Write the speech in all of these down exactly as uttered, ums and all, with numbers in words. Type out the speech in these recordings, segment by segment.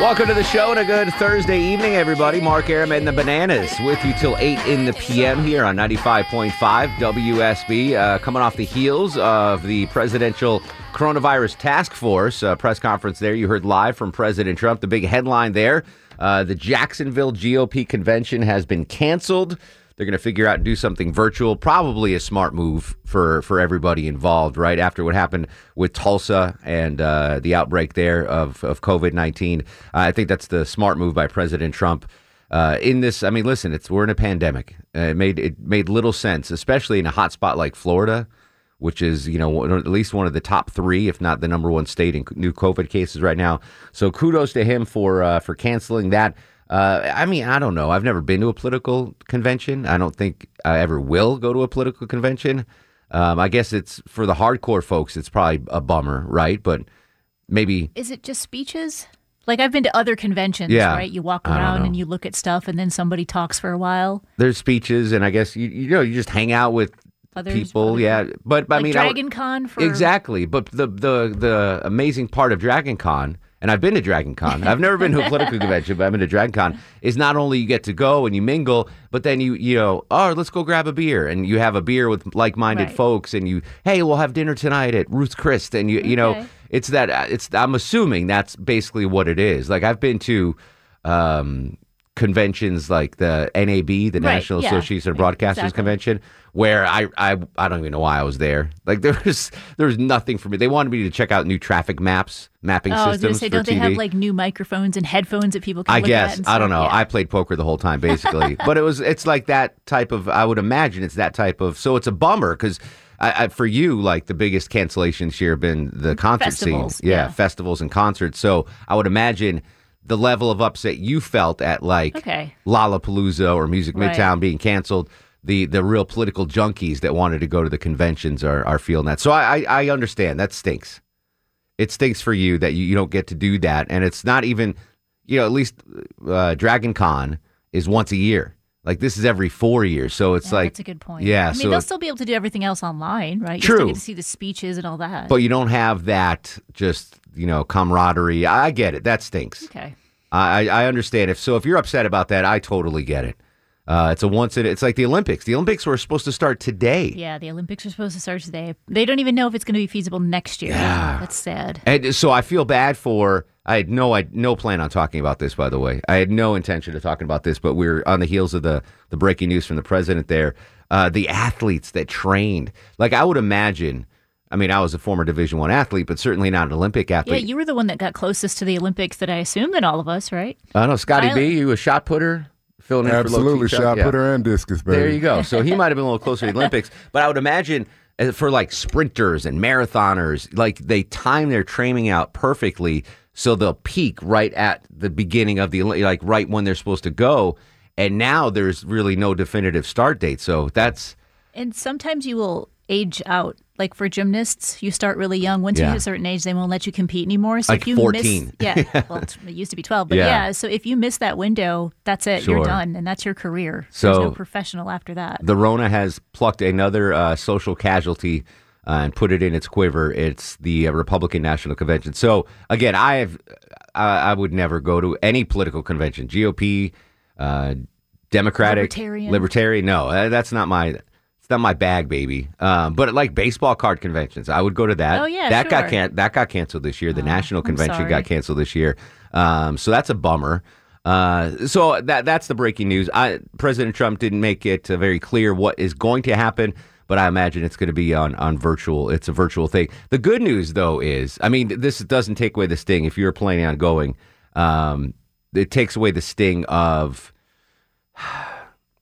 Welcome to the show and a good Thursday evening, everybody. Mark Arum and the Bananas with you till eight in the p m here on ninety-five point five W S B. Uh, coming off the heels of the presidential coronavirus task force uh, press conference there. You heard live from President Trump. The big headline there, uh, the Jacksonville G O P convention has been canceled. They're going to figure out and do something virtual. Probably a smart move for, for everybody involved, right? After what happened with Tulsa and uh, the outbreak there of, of COVID nineteen. Uh, I think that's the smart move by President Trump. Uh, in this, I mean, listen, it's we're in a pandemic. Uh, it made it made little sense, especially in a hot spot like Florida, which is, you know, at least one of the top three, if not the number one state in new COVID cases right now. So kudos to him for uh, for canceling that. Uh, I mean, I don't know. I've never been to a political convention. I don't think I ever will go to a political convention. Um, I guess it's for the hardcore folks. It's probably a bummer, right? But maybe. Is it just speeches? Like I've been to other conventions, yeah, right? You walk around and you look at stuff and then somebody talks for a while. There's speeches and I guess, you, you know, you just hang out with Others, people. Other yeah. But, but like I mean, Dragon I, Con. For... Exactly. But the, the, the amazing part of Dragon Con, and I've been to Dragon Con. I've never been to a political convention, but I've been to Dragon Con. Is not only you get to go and you mingle, but then you, you know, oh, let's go grab a beer. And you have a beer with like-minded right. folks and you, hey, we'll have dinner tonight at Ruth's Chris. And you, okay. you know, it's that, it's, I'm assuming that's basically what it is. Like I've been to um, conventions like the N A B, the right. National yeah. Association of Broadcasters exactly. Convention, where I, I, I don't even know why I was there. Like there was, there was nothing for me. They wanted me to check out new traffic maps. Mapping oh, systems. I was going to say, don't T V. They have like new microphones and headphones that people can I look guess, at? I guess. I don't know. Yeah. I played poker the whole time, basically. But it was, it's like that type of, I would imagine it's that type of, so it's a bummer because I, I, for you, like the biggest cancellations here have been the concert festivals, scene. Yeah, yeah. Festivals and concerts. So I would imagine the level of upset you felt at like okay. Lollapalooza or Music Midtown right. being canceled. The the real political junkies that wanted to go to the conventions are, are feeling that. So I, I, I understand. That stinks. It stinks for you that you, you don't get to do that. And it's not even, you know, at least uh, Dragon Con is once a year. Like this is every four years. So it's yeah, like. That's a good point. Yeah. I mean, so they'll still be able to do everything else online, right? True. You still get to see the speeches and all that. But you don't have that just, you know, camaraderie. I get it. That stinks. Okay. I, I understand. If so if you're upset about that, I totally get it. Uh, it's a once in, it's like the Olympics. The Olympics were supposed to start today. Yeah, the Olympics are supposed to start today. They don't even know if it's going to be feasible next year. Yeah. That's sad. And so I feel bad for, I had no, I, no plan on talking about this, by the way. I had no intention of talking about this, but we were on the heels of the, the breaking news from the president there. Uh, the athletes that trained. Like I would imagine, I mean, I was a former Division One athlete, but certainly not an Olympic athlete. Yeah, you were the one that got closest to the Olympics that I assume than all of us, right? I know, Scotty B, you a shot putter? Absolutely, shot yeah. putter and discus, baby. There you go. So he might have been a little closer to the Olympics, but I would imagine for like sprinters and marathoners, like they time their training out perfectly, so they'll peak right at the beginning of the like right when they're supposed to go. And now there's really no definitive start date, so that's. And sometimes you will age out. Like for gymnasts, you start really young. Once yeah. you hit a certain age, they won't let you compete anymore. So like if you fourteen. Miss, yeah, well, it used to be twelve, but yeah. yeah. So if you miss that window, that's it. Sure. You're done, and that's your career. So there's no professional after that. The Rona has plucked another uh, social casualty uh, and put it in its quiver. It's the uh, Republican National Convention. So again, I have, I, I would never go to any political convention. G O P, uh, Democratic, Libertarian. Libertarian. No, that's not my. Not my bag, baby. Um, but like baseball card conventions, I would go to that. Oh yeah, that sure. got can that got canceled this year. The oh, national convention sorry. got canceled this year. Um, so that's a bummer. Uh, so that that's the breaking news. I, President Trump didn't make it uh, very clear what is going to happen, but I imagine it's going to be on on virtual. It's a virtual thing. The good news though is, I mean, this doesn't take away the sting. If you're planning on going, um, it takes away the sting of.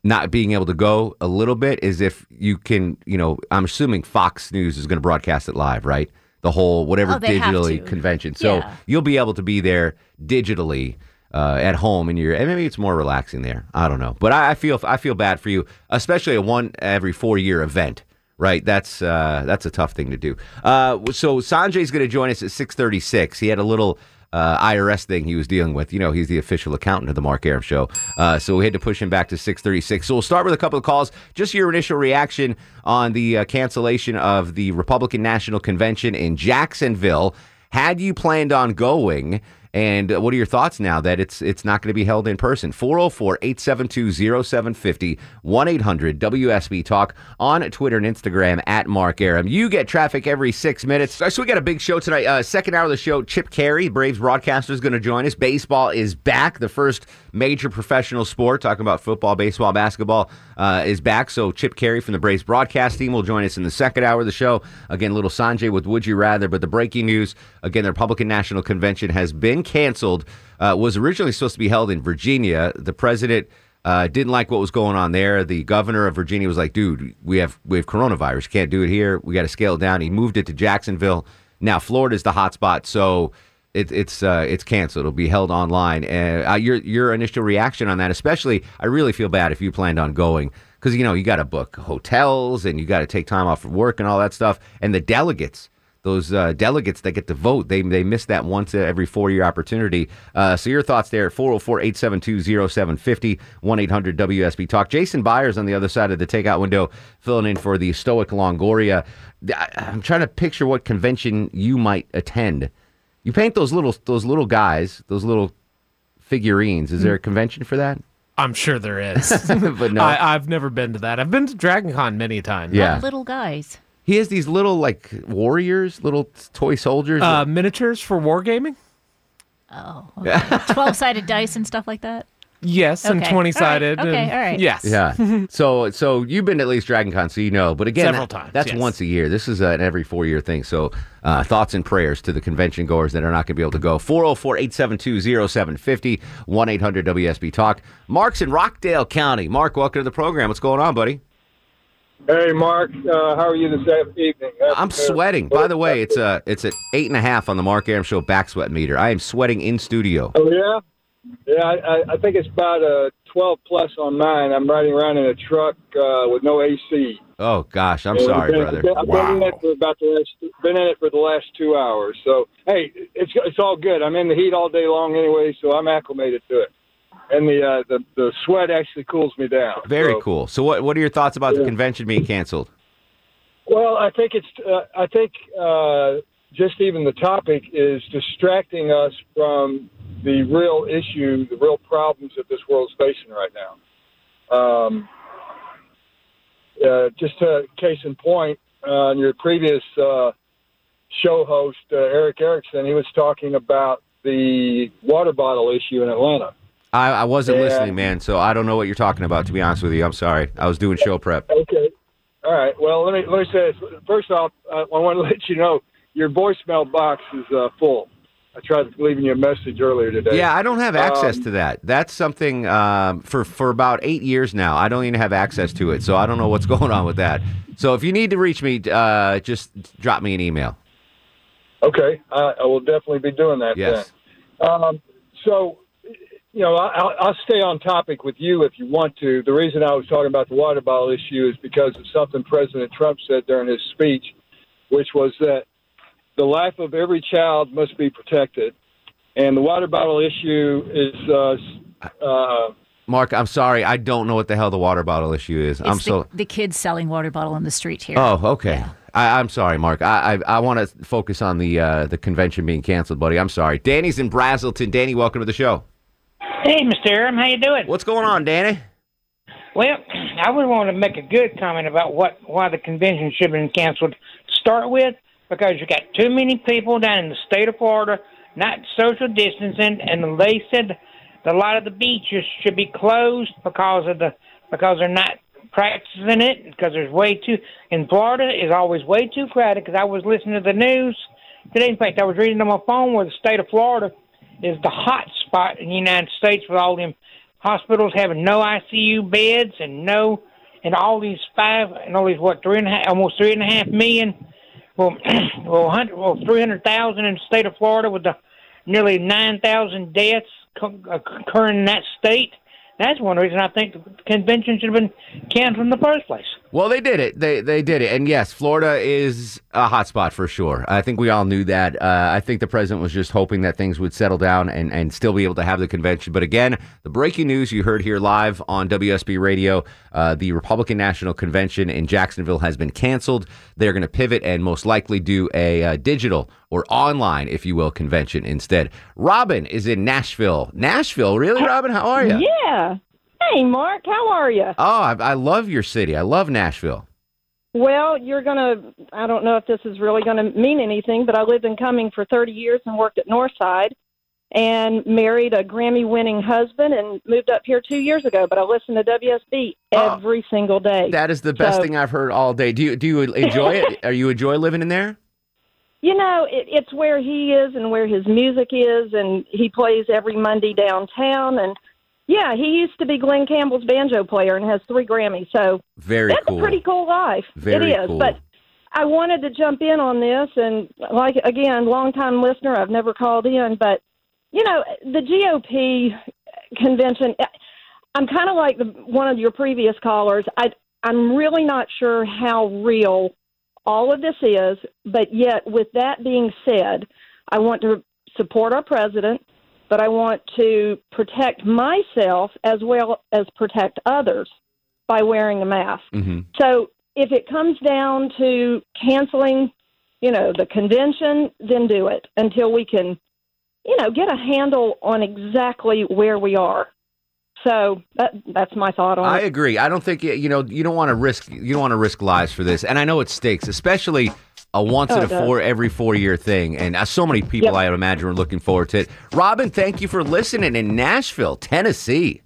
Not being able to go a little bit is if you can, you know, I'm assuming Fox News is going to broadcast it live, right? the whole whatever oh, digitally convention. So yeah. you'll be able to be there digitally uh, at home, and you're and maybe it's more relaxing there. I don't know, but I, I feel I feel bad for you, especially a one every four year event. Right, that's uh, that's a tough thing to do. Uh, so Sanjay's going to join us at six thirty-six. He had a little uh, I R S thing he was dealing with. You know, he's the official accountant of the Mark Arum Show. Uh, so we had to push him back to six thirty-six. So we'll start with a couple of calls. Just your initial reaction on the uh, cancellation of the Republican National Convention in Jacksonville. Had you planned on going? And what are your thoughts now that it's it's not going to be held in person? four oh four, eight seven two, oh seven five oh, one eight hundred W S B Talk on Twitter and Instagram at Mark Arum. You get traffic every six minutes. So we got a big show tonight. Uh, second hour of the show, Chip Carey, Braves broadcaster, is going to join us. Baseball is back. The first major professional sport, talking about football, baseball, basketball, uh, is back. So Chip Carey from the Braves broadcast team will join us in the second hour of the show. Again, little Sanjay with Would You Rather. But the breaking news, again, the Republican National Convention has been canceled. Uh, was originally supposed to be held in Virginia. The president uh, didn't like what was going on there. The governor of Virginia was like, dude, we have we have coronavirus. Can't do it here. We got to scale it down. He moved it to Jacksonville. Now Florida is the hot spot, so it, it's uh, it's canceled. It'll be held online. And uh, your your initial reaction on that, especially, I really feel bad if you planned on going, because, you know, you got to book hotels and you got to take time off from work and all that stuff. And the delegates, Those uh, delegates that get to vote, they they miss that once every four-year opportunity. Uh, so your thoughts there at four oh four, eight seven two, oh seven five oh, one eight hundred W S B Talk. Jason Byers on the other side of the takeout window filling in for the stoic Longoria. I, I'm trying to picture what convention you might attend. You paint those little those little guys, those little figurines. Is there a convention for that? I'm sure there is. But no. I, I've never been to that. I've been to Dragon Con many times. Yeah. Not little guys. He has these little, like, warriors, little toy soldiers. Uh, miniatures for wargaming? Oh. Okay. twelve-sided dice and stuff like that? Yes, okay. And twenty-sided. All right. Okay, and, all right. Yes. Yeah. so so you've been to at least Dragon Con, so you know. But again, Several that, times, that's yes. once a year. This is an every four-year thing. So uh, thoughts and prayers to the convention goers that are not going to be able to go. four oh four, eight seven two, oh seven five oh, one eight hundred W S B Talk. Mark's in Rockdale County. Mark, welcome to the program. What's going on, buddy? Hey, Mark. Uh, how are you this evening? That's I'm sweating. By the way, it's a it's at eight and a half on the Mark Arum Show back sweat meter. I am sweating in studio. Oh yeah, yeah. I, I think it's about a twelve plus on mine. I'm riding around in a truck uh, with no A C. Oh gosh, I'm and sorry, been, brother. I've wow. been in it for about the last, been in it for the last two hours. So hey, it's it's all good. I'm in the heat all day long anyway, so I'm acclimated to it. And the, uh, the the sweat actually cools me down. Very so, cool. So what what are your thoughts about yeah. the convention being canceled? Well, I think it's uh, I think uh, just even the topic is distracting us from the real issue, the real problems that this world's facing right now. Um, uh, just a case in point, uh, on your previous uh, show host uh, Eric Erickson, he was talking about the water bottle issue in Atlanta. I, I wasn't yeah. listening, man, so I don't know what you're talking about, to be honest with you. I'm sorry. I was doing show prep. Okay. All right. Well, let me, let me say this. First off, I, I want to let you know your voicemail box is uh, full. I tried leaving you a message earlier today. Yeah, I don't have access um, to that. That's something um, for, for about eight years now. I don't even have access to it, so I don't know what's going on with that. So if you need to reach me, uh, just drop me an email. Okay. I, I will definitely be doing that yes. then. Um, so... You know, I'll, I'll stay on topic with you if you want to. The reason I was talking about the water bottle issue is because of something President Trump said during his speech, which was that the life of every child must be protected. And the water bottle issue is... Uh, uh, Mark, I'm sorry. I don't know what the hell the water bottle issue is. It's I'm the, so... the kids selling water bottle on the street here. Oh, okay. Yeah. I, I'm sorry, Mark. I I, I want to focus on the, uh, the convention being canceled, buddy. I'm sorry. Danny's in Braselton. Danny, welcome to the show. Hey, Mister Arum, how you doing? What's going on, Danny? Well, I would want to make a good comment about what why the convention should have been canceled to start with, because you got too many people down in the state of Florida not social distancing, and they said a lot of the beaches should be closed because of the because they're not practicing it, because there's way too in Florida is always way too crowded. Because I was listening to the news today. In fact, I was reading on my phone where the state of Florida is the hot spot in the United States, with all them hospitals having no I C U beds and no, and all these five, and all these, what, three and a half, almost three and a half million Well, well, well three hundred thousand in the state of Florida, with the nearly nine thousand deaths occurring in that state. That's one reason I think the convention should have been canceled in the first place. Well, they did it. They they did it. And yes, Florida is a hot spot for sure. I think we all knew that. Uh, I think the president was just hoping that things would settle down and, and still be able to have the convention. But again, the breaking news you heard here live on W S B Radio, uh, the Republican National Convention in Jacksonville has been canceled. They're going to pivot and most likely do a uh, digital or online, if you will, convention instead. Robin is in Nashville. Nashville? Really, Robin? How are you? Yeah. Hey, Mark, how are you? Oh, I, I love your city. I love Nashville. Well, you're going to, I don't know if this is really going to mean anything, but I lived in Cumming for thirty years and worked at Northside and married a Grammy-winning husband and moved up here two years ago. But I listen to W S B every oh, single day. That is the best so. thing I've heard all day. Do you, do you enjoy it? Are you enjoy living in there? You know, it, it's where he is and where his music is, and he plays every Monday downtown, and yeah, he used to be Glenn Campbell's banjo player and has three Grammys, so Very that's cool. a pretty cool life. Very it is, cool. But I wanted to jump in on this, and like again, longtime listener, I've never called in, but you know, the G O P convention, I'm kind of like the, one of your previous callers. I, I'm really not sure how real all of this is, but yet with that being said, I want to support our president, but I want to protect myself as well as protect others by wearing a mask. Mm-hmm. So if it comes down to canceling, you know, the convention, then do it until we can, you know, get a handle on exactly where we are. So that, that's my thought on it. I agree. I don't think, you know, you don't want to risk, you don't want to risk lives for this. And I know it stakes, especially a once oh, in a four, every four year thing. And uh, so many people, yep. I imagine, are looking forward to it. Robin, thank you for listening in Nashville, Tennessee.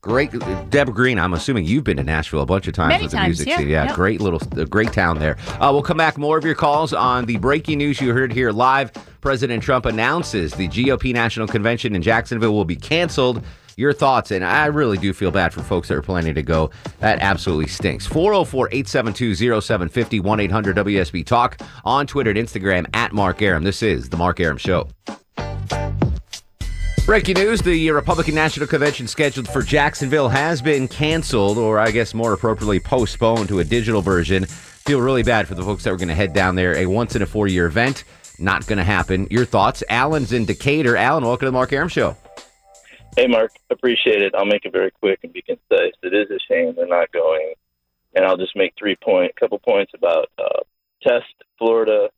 Great. Deborah Green, I'm assuming you've been to Nashville a bunch of times Many with the times, music yeah, scene. Yeah, yep. great little, great town there. Uh, we'll come back more of your calls on the breaking news you heard here live. President Trump announces the G O P National Convention in Jacksonville will be canceled. Your thoughts, and I really do feel bad for folks that are planning to go. That absolutely stinks. four oh four, eight seven two, oh seven five oh, one eight hundred W S B Talk on Twitter and Instagram at Mark Arum. This is The Mark Arum Show. Breaking news, the Republican National Convention scheduled for Jacksonville has been canceled, or I guess more appropriately postponed to a digital version. Feel really bad for the folks that were going to head down there. A once-in-a-four-year event, not going to happen. Your thoughts? Alan's in Decatur. Alan, welcome to The Mark Arum Show. Hey, Mark, appreciate it. I'll make it very quick and be concise. It is a shame they're not going. And I'll just make three point, couple points about uh, test, Florida,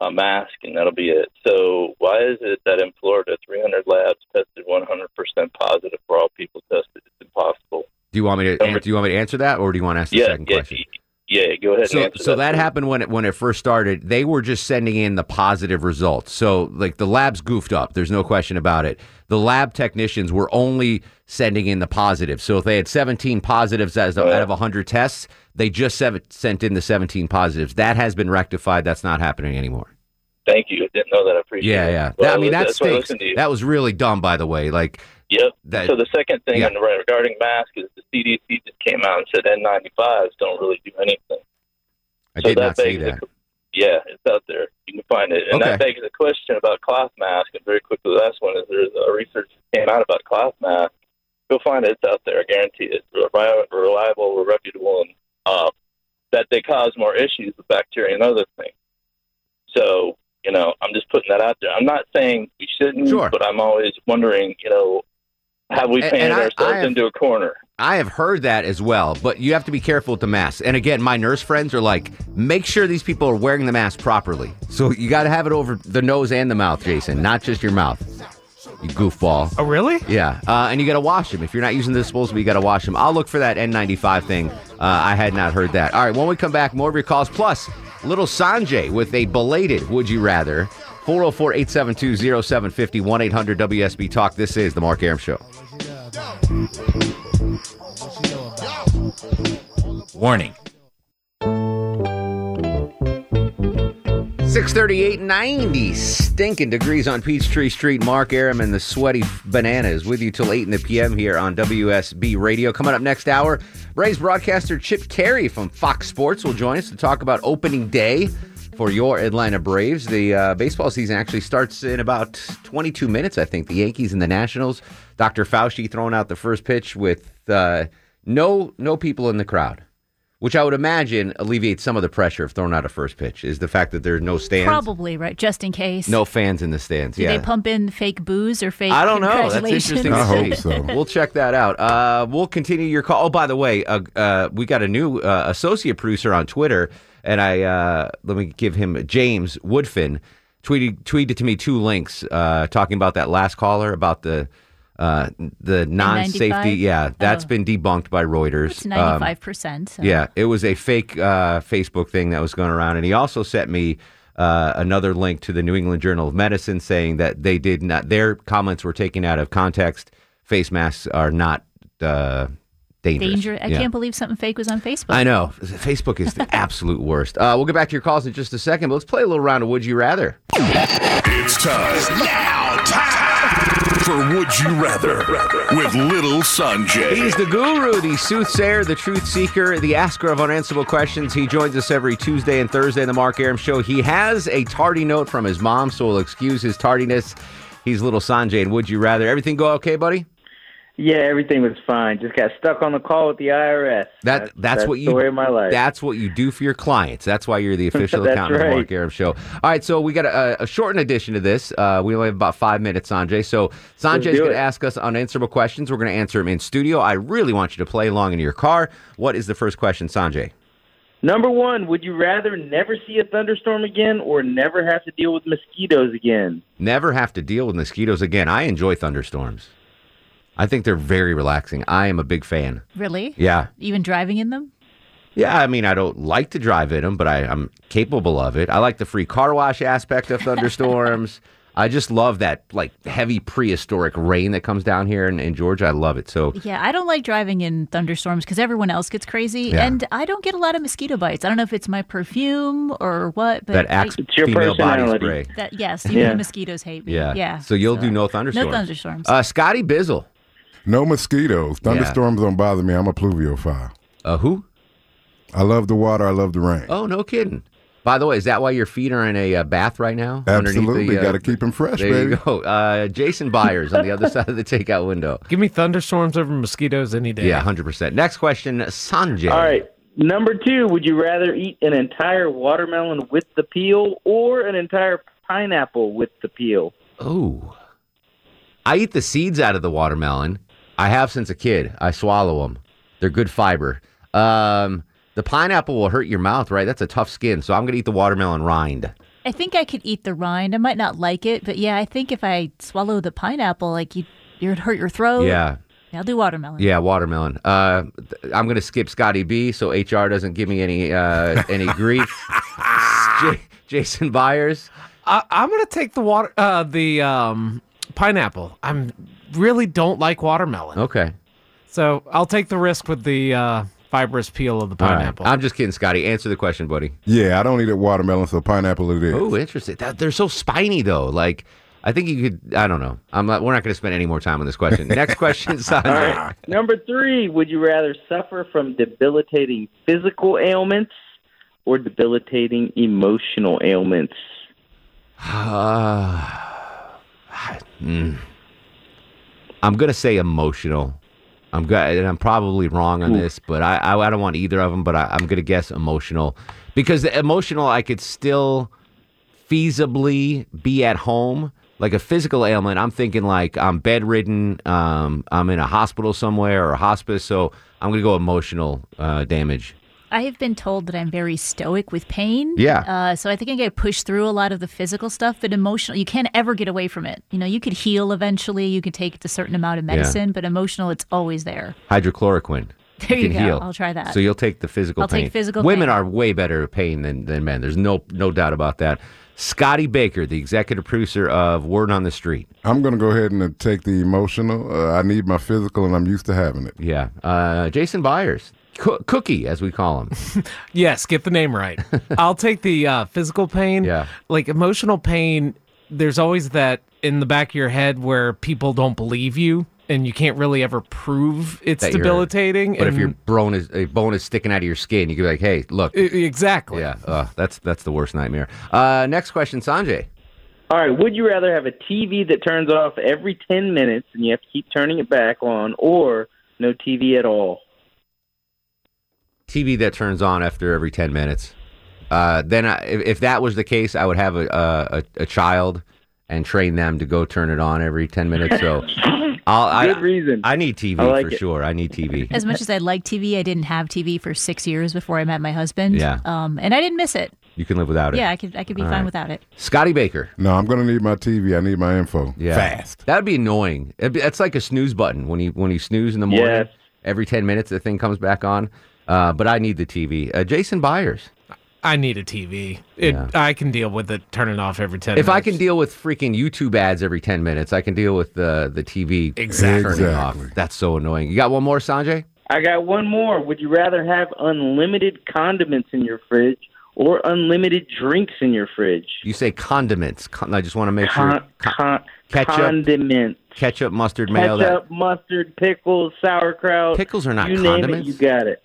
a mask, and that'll be it. So why is it that in Florida, three hundred labs tested one hundred percent positive for all people tested? It's impossible. Do you want me to, answer, do you want me to answer that, or do you want to ask the yeah, second yeah, question? Yeah. Yeah, go ahead. So, and answer so that, that happened when it when it first started. They were just sending in the positive results. So, like, the labs goofed up. There's no question about it. The lab technicians were only sending in the positive. So, if they had seventeen positives out of, yeah. out of one hundred tests, they just sent in the seventeen positives. That has been rectified. That's not happening anymore. Thank you. I didn't know that. I appreciate it. Yeah, yeah. Well, that, I mean, that stinks. That was really dumb, by the way. Like, Yep. That, so the second thing yeah. regarding masks is the C D C just came out and said N ninety-fives don't really do anything. I so did that not see that. The, yeah, it's out there. You can find it. And okay. that begs the question about cloth masks. And very quickly, the last one is there's a research that came out about cloth masks. You'll find it. It's out there. I guarantee it. It's reliable, reputable, and uh, that they cause more issues with bacteria and other things. So, you know, I'm just putting that out there. I'm not saying we shouldn't, sure. but I'm always wondering, you know, have we painted I, ourselves I have, into a corner? I have heard that as well, but you have to be careful with the masks. And again, my nurse friends are like, make sure these people are wearing the mask properly. So you got to have it over the nose and the mouth, Jason, not just your mouth. You goofball. Oh, really? Yeah. Uh, and you got to wash them. If you're not using the disposable, you got to wash them. I'll look for that N ninety-five thing. Uh, I had not heard that. All right, when we come back, more of your calls. Plus, little Sanjay with a belated Would You Rather. four oh four, eight seven two, oh seven five oh, one eight hundred W S B Talk. This is The Mark Arum Show. Warning. six thirty-eight, ninety stinking degrees on Peachtree Street. Mark Arum and the Sweaty Bananas with you till eight in the p m here on W S B Radio. Coming up next hour, Braves broadcaster Chip Carey from Fox Sports will join us to talk about opening day. for your Atlanta Braves. The uh, baseball season actually starts in about twenty-two minutes, I think. The Yankees and the Nationals. Doctor Fauci throwing out the first pitch with uh, no no people in the crowd, which I would imagine alleviates some of the pressure of throwing out a first pitch, is the fact that there are no stands. Probably, right? Just in case. No fans in the stands, yeah. Do they pump in fake boos or fake I don't know. That's interesting to see. I hope so. We'll check that out. Uh, we'll continue your call. Oh, by the way, uh, uh, we got a new uh, associate producer on Twitter, and I uh, let me give him James Woodfin, tweeted, tweeted to me two links uh, talking about that last caller, about the... Uh, the non-safety, yeah, that's oh. been debunked by Reuters. It's ninety-five percent. Um, so. Yeah, it was a fake uh, Facebook thing that was going around. And he also sent me uh, another link to the New England Journal of Medicine saying that they did not, their comments were taken out of context. Face masks are not uh, dangerous. Danger. I yeah. can't believe something fake was on Facebook. I know. Facebook is the absolute worst. Uh, we'll get back to your calls in just a second, but let's play a little round of Would You Rather. It's time. It's now time. For Would You Rather with Little Sanjay. He's the guru, the soothsayer, the truth seeker, the asker of unanswerable questions. He joins us every Tuesday and Thursday in the Mark Arum Show. He has a tardy note from his mom, so we'll excuse his tardiness. He's Little Sanjay, and Would You Rather. Everything go okay, buddy? Yeah, everything was fine. Just got stuck on the call with the I R S. That, that's, that's what you. Story of my life. That's what you do for your clients. That's why you're the official accountant right. of the Mark Arum Show. All right, so we got a, a shortened edition of this. Uh, we only have about five minutes, Sanjay. So Sanjay's going to ask us unanswerable questions. We're going to answer them in studio. I really want you to play along in your car. What is the first question, Sanjay? Number one, would you rather never see a thunderstorm again or never have to deal with mosquitoes again? Never have to deal with mosquitoes again. I enjoy thunderstorms. I think they're very relaxing. I am a big fan. Really? Yeah. Even driving in them? Yeah, I mean, I don't like to drive in them, but I, I'm capable of it. I like the free car wash aspect of thunderstorms. I just love that, like, heavy prehistoric rain that comes down here in, in Georgia. I love it. So yeah, I don't like driving in thunderstorms because everyone else gets crazy, yeah. and I don't get a lot of mosquito bites. I don't know if it's my perfume or what, but that axe female body spray. That, yes, even yeah. the mosquitoes hate me. Yeah. yeah so you'll so. do no thunderstorms. No thunderstorms. Uh, Scotty Bizzle. No mosquitoes. Thunderstorms yeah. don't bother me. I'm a pluviophile. Uh, who? I love the water. I love the rain. Oh, no kidding. By the way, is that why your feet are in a uh, bath right now? Absolutely. The, uh, got to keep them fresh, there baby. There you go. Uh, Jason Byers on the other side of the takeout window. Give me thunderstorms over mosquitoes any day. Yeah, one hundred percent. Next question, Sanjay. All right. Number two, would you rather eat an entire watermelon with the peel or an entire pineapple with the peel? Oh. I eat the seeds out of the watermelon. I have since a kid. I swallow them. They're good fiber. Um, the pineapple will hurt your mouth, right? That's a tough skin, so I'm going to eat the watermelon rind. I think I could eat the rind. I might not like it, but yeah, I think if I swallow the pineapple, like you, you'd hurt your throat. Yeah. I'll do watermelon. Yeah, watermelon. Uh, th- I'm going to skip Scotty B, so H R doesn't give me any uh, any grief. J- Jason Byers. I- I'm going to take the water. Uh, the um, pineapple. I'm... really don't like watermelon. Okay. So I'll take the risk with the uh, fibrous peel of the pineapple. Right. I'm just kidding, Scotty. Answer the question, buddy. Yeah, I don't eat a watermelon, so pineapple it is. Oh, interesting. That, they're so spiny, though. Like, I think you could, I don't know. I'm not, we're not going to spend any more time on this question. Next question, Sanjay. All right. Number three, would you rather suffer from debilitating physical ailments or debilitating emotional ailments? Uh, mm. I'm gonna say emotional. I'm go- and I'm probably wrong on this, but I, I I don't want either of them. But I, I'm gonna guess emotional, because the emotional I could still feasibly be at home. Like a physical ailment, I'm thinking like I'm bedridden, um, I'm in a hospital somewhere or a hospice. So I'm gonna go emotional uh, damage. I have been told that I'm very stoic with pain. Yeah. Uh, so I think I get pushed through a lot of the physical stuff, but emotional, you can't ever get away from it. You know, you could heal eventually. You could take a certain amount of medicine, yeah. but emotional, it's always there. Hydrochloroquine. There you, you go. Heal. I'll try that. So you'll take the physical I'll pain. I'll take physical Women pain. Women are way better at pain than, than men. There's no no doubt about that. Scotty Baker, the executive producer of Word on the Street. I'm going to go ahead and take the emotional. Uh, I need my physical, and I'm used to having it. Yeah. Uh, Jason Byers. Cookie, as we call him. Yes, get the name right. I'll take the uh, physical pain. Yeah. Like emotional pain, there's always that in the back of your head where people don't believe you. and you can't really ever prove it's that debilitating. But and if your bone is a bone is sticking out of your skin, you can be like, "Hey, look." Exactly. Yeah, uh, that's that's the worst nightmare. Uh, next question, Sanjay. All right, would you rather have a T V that turns off every ten minutes and you have to keep turning it back on, or no T V at all? T V that turns on after every ten minutes. Uh, then I, if, if that was the case, I would have a, a, a child and train them to go turn it on every ten minutes. So I'll, Good I, reason. I need T V I like for it. sure. I need T V. As much as I like T V, I didn't have T V for six years before I met my husband. Yeah. Um, and I didn't miss it. You can live without it. Yeah, I could I could be All fine right. without it. Scotty Baker. No, I'm going to need my T V. I need my info. Yeah. Fast. That would be annoying. It'd be, that's like a snooze button. When you, when you snooze in the morning, yes. every ten minutes the thing comes back on. Uh, but I need the T V. Uh, Jason Byers. I need a T V. It, yeah. I can deal with it turning off every ten if minutes. If I can deal with freaking YouTube ads every ten minutes, I can deal with the, the T V exactly. turning exactly. off. That's so annoying. You got one more, Sanjay? I got one more. Would you rather have unlimited condiments in your fridge or unlimited drinks in your fridge? You say condiments. Con- I just want to make con- sure. Con- ketchup, condiments. Ketchup, mustard, ketchup, mayo. Ketchup, mustard, pickles, sauerkraut. Pickles are not you condiments. You name it, you got it.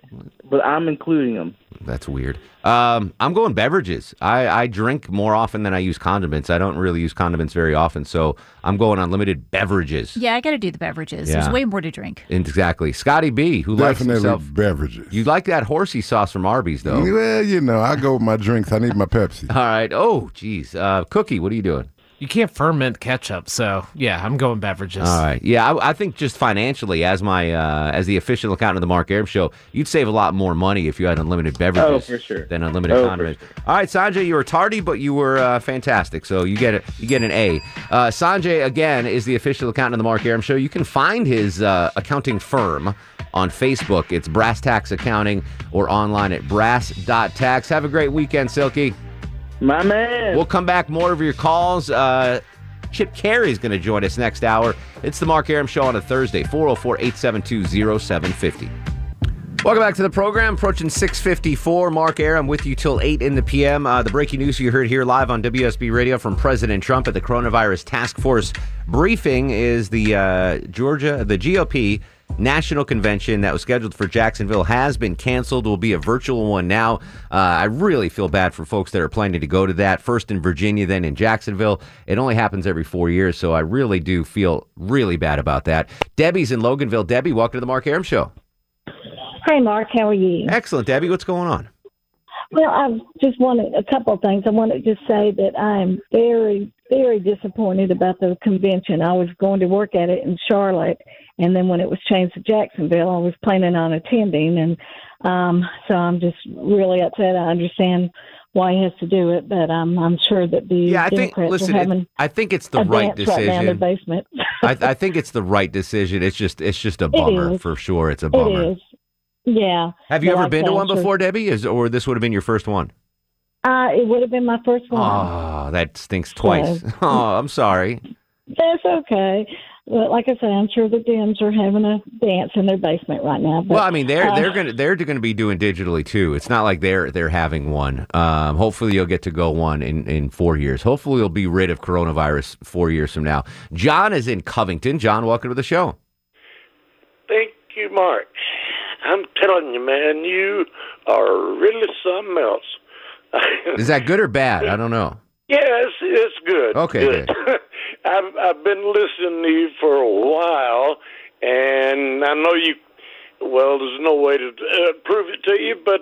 But I'm including them. That's weird. Um, I'm going beverages. I, I drink more often than I use condiments. I don't really use condiments very often, so I'm going unlimited beverages. Yeah, I got to do the beverages. Yeah. There's way more to drink. Exactly. Scotty B, who Definitely likes himself. beverages. You like that horsey sauce from Arby's, though. Well, you know, I go with my drinks. I need my Pepsi. All right. Oh, geez. Uh, Cookie, what are you doing? You can't ferment ketchup, so yeah, I'm going beverages. All right, yeah, I, I think just financially, as my uh, as the official accountant of the Mark Arum Show, you'd save a lot more money if you had unlimited beverages oh, for sure. than unlimited oh, condiments. Sure. All right, Sanjay, you were tardy, but you were uh, fantastic, so you get a, you get an A. Uh, Sanjay again is the official accountant of the Mark Arum Show. You can find his uh, accounting firm on Facebook. It's Brass Tax Accounting, or online at brass dot tax. Have a great weekend, Silky. My man. We'll come back more of your calls. Uh, Chip Carey is going to join us next hour. It's the Mark Arum Show on a Thursday, four oh four, eight seven two, oh seven five oh. Welcome back to the program. Approaching six fifty-four. Mark Arum with you till eight in the p m. Uh, the breaking news you heard here live on W S B Radio from President Trump at the Coronavirus Task Force briefing is the uh, Georgia, the G O P National Convention that was scheduled for Jacksonville has been canceled. Will be a virtual one now. Uh, I really feel bad for folks that are planning to go to that, first in Virginia, then in Jacksonville. It only happens every four years, so I really do feel really bad about that. Debbie's in Loganville. Debbie, welcome to the Mark Arum Show. Hi, Mark. How are you? Excellent, Debbie. What's going on? Well, I just wanted a couple of things. I want to just say that I am very, very disappointed about the convention. I was going to work at it in Charlotte, and then when it was changed to Jacksonville, I was planning on attending, and um, so I'm just really upset. I understand why he has to do it, but um, I'm sure that the yeah, I Democrats think, listen, are having it, I think it's the right decision. Right down the basement. I, I think it's the right decision. It's just, it's just a bummer for sure. It's a bummer. It is. Yeah. Have you ever I've been to one sure. before, Debbie? Is, or this would have been your first one? Uh, it would have been my first one. Oh, that stinks twice. So, oh, I'm sorry. That's okay. Well, like I said, I'm sure the Dems are having a dance in their basement right now. But, well, I mean, they're uh, they're gonna they're gonna be doing digitally too. It's not like they're they're having one. Um, hopefully, you'll get to go one in, in four years. Hopefully, we'll be rid of coronavirus four years from now. John is in Covington. John, welcome to the show. Thank you, Mark. I'm telling you, man, you are really something else. Is that good or bad? I don't know. Yeah, it's, it's good. Okay. Good. I've, I've been listening to you for a while, and I know you, well, there's no way to uh, prove it to you, but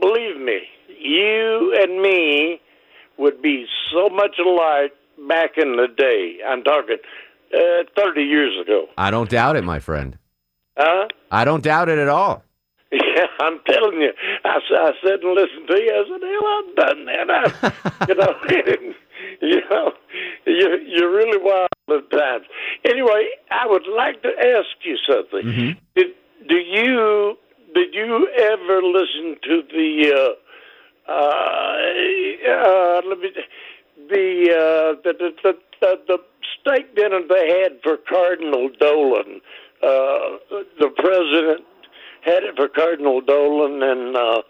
believe me, you and me would be so much alike back in the day. I'm talking uh, thirty years ago. I don't doubt it, my friend. Huh? I don't doubt it at all. Yeah, I'm telling you. I, I said and listened to you. I said, hell, I've done that. I, you know, and, you know, you, you're really wild at times. Anyway, I would like to ask you something. Mm-hmm. Did do you did you ever listen to the uh, uh, uh, let me the, uh, the, the, the the the steak dinner they had for Cardinal Dolan? Uh, the president had it for Cardinal Dolan and uh,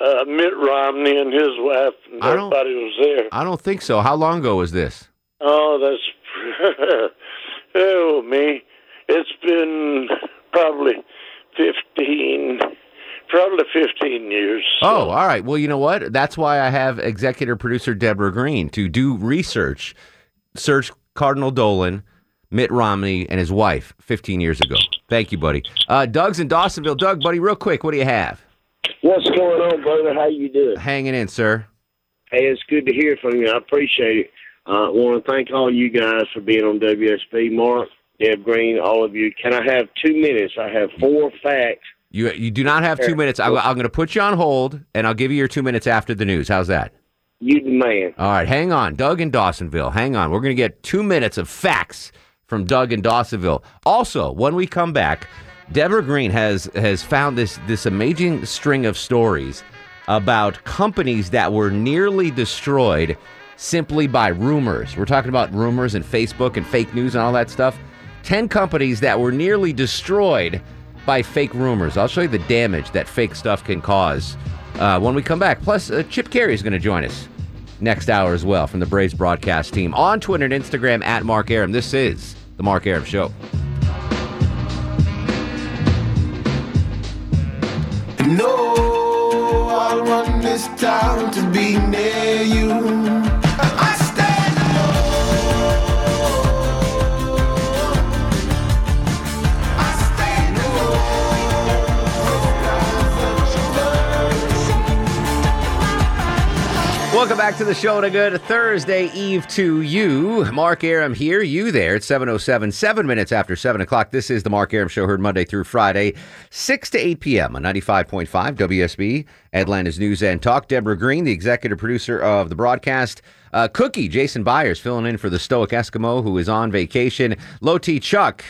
uh, Mitt Romney and his wife, and everybody was there. I don't think so. How long ago was this? Oh, that's oh me. It's been probably fifteen. Probably fifteen years. So. Oh, all right. Well, you know what? That's why I have executive producer Deborah Green to do research, search Cardinal Dolan, Mitt Romney, and his wife fifteen years ago. Thank you, buddy. Uh, Doug's in Dawsonville. Doug, buddy, real quick, what do you have? What's going on, brother? How you doing? Hanging in, sir. Hey, it's good to hear from you. I appreciate it. I uh, want to thank all you guys for being on W S B. Mark, Deb Green, all of you. Can I have two minutes? I have four facts. You you do not have two minutes. I, I'm going to put you on hold, and I'll give you your two minutes after the news. How's that? You the man. All right, hang on. Doug in Dawsonville, hang on. We're going to get two minutes of facts from Doug in Dawsonville. Also, when we come back, Deborah Green has has found this this amazing string of stories about companies that were nearly destroyed simply by rumors. We're talking about rumors and Facebook and fake news and all that stuff. Ten companies that were nearly destroyed by fake rumors. I'll show you the damage that fake stuff can cause uh, when we come back. Plus, uh, Chip Carey is going to join us next hour as well from the Braves broadcast team on Twitter and Instagram at Mark Arum. This is The Mark Arum Show. No, I want this town to be near you. Welcome back to the show and a good Thursday eve to you. Mark Arum here, you there. It's seven oh seven, seven minutes after seven o'clock. This is the Mark Arum Show, heard Monday through Friday, six to eight p.m. on ninety-five point five W S B, Atlanta's News and Talk. Deborah Green, the executive producer of the broadcast. Uh, Cookie, Jason Byers, filling in for the stoic Eskimo who is on vacation. Low T Chuck,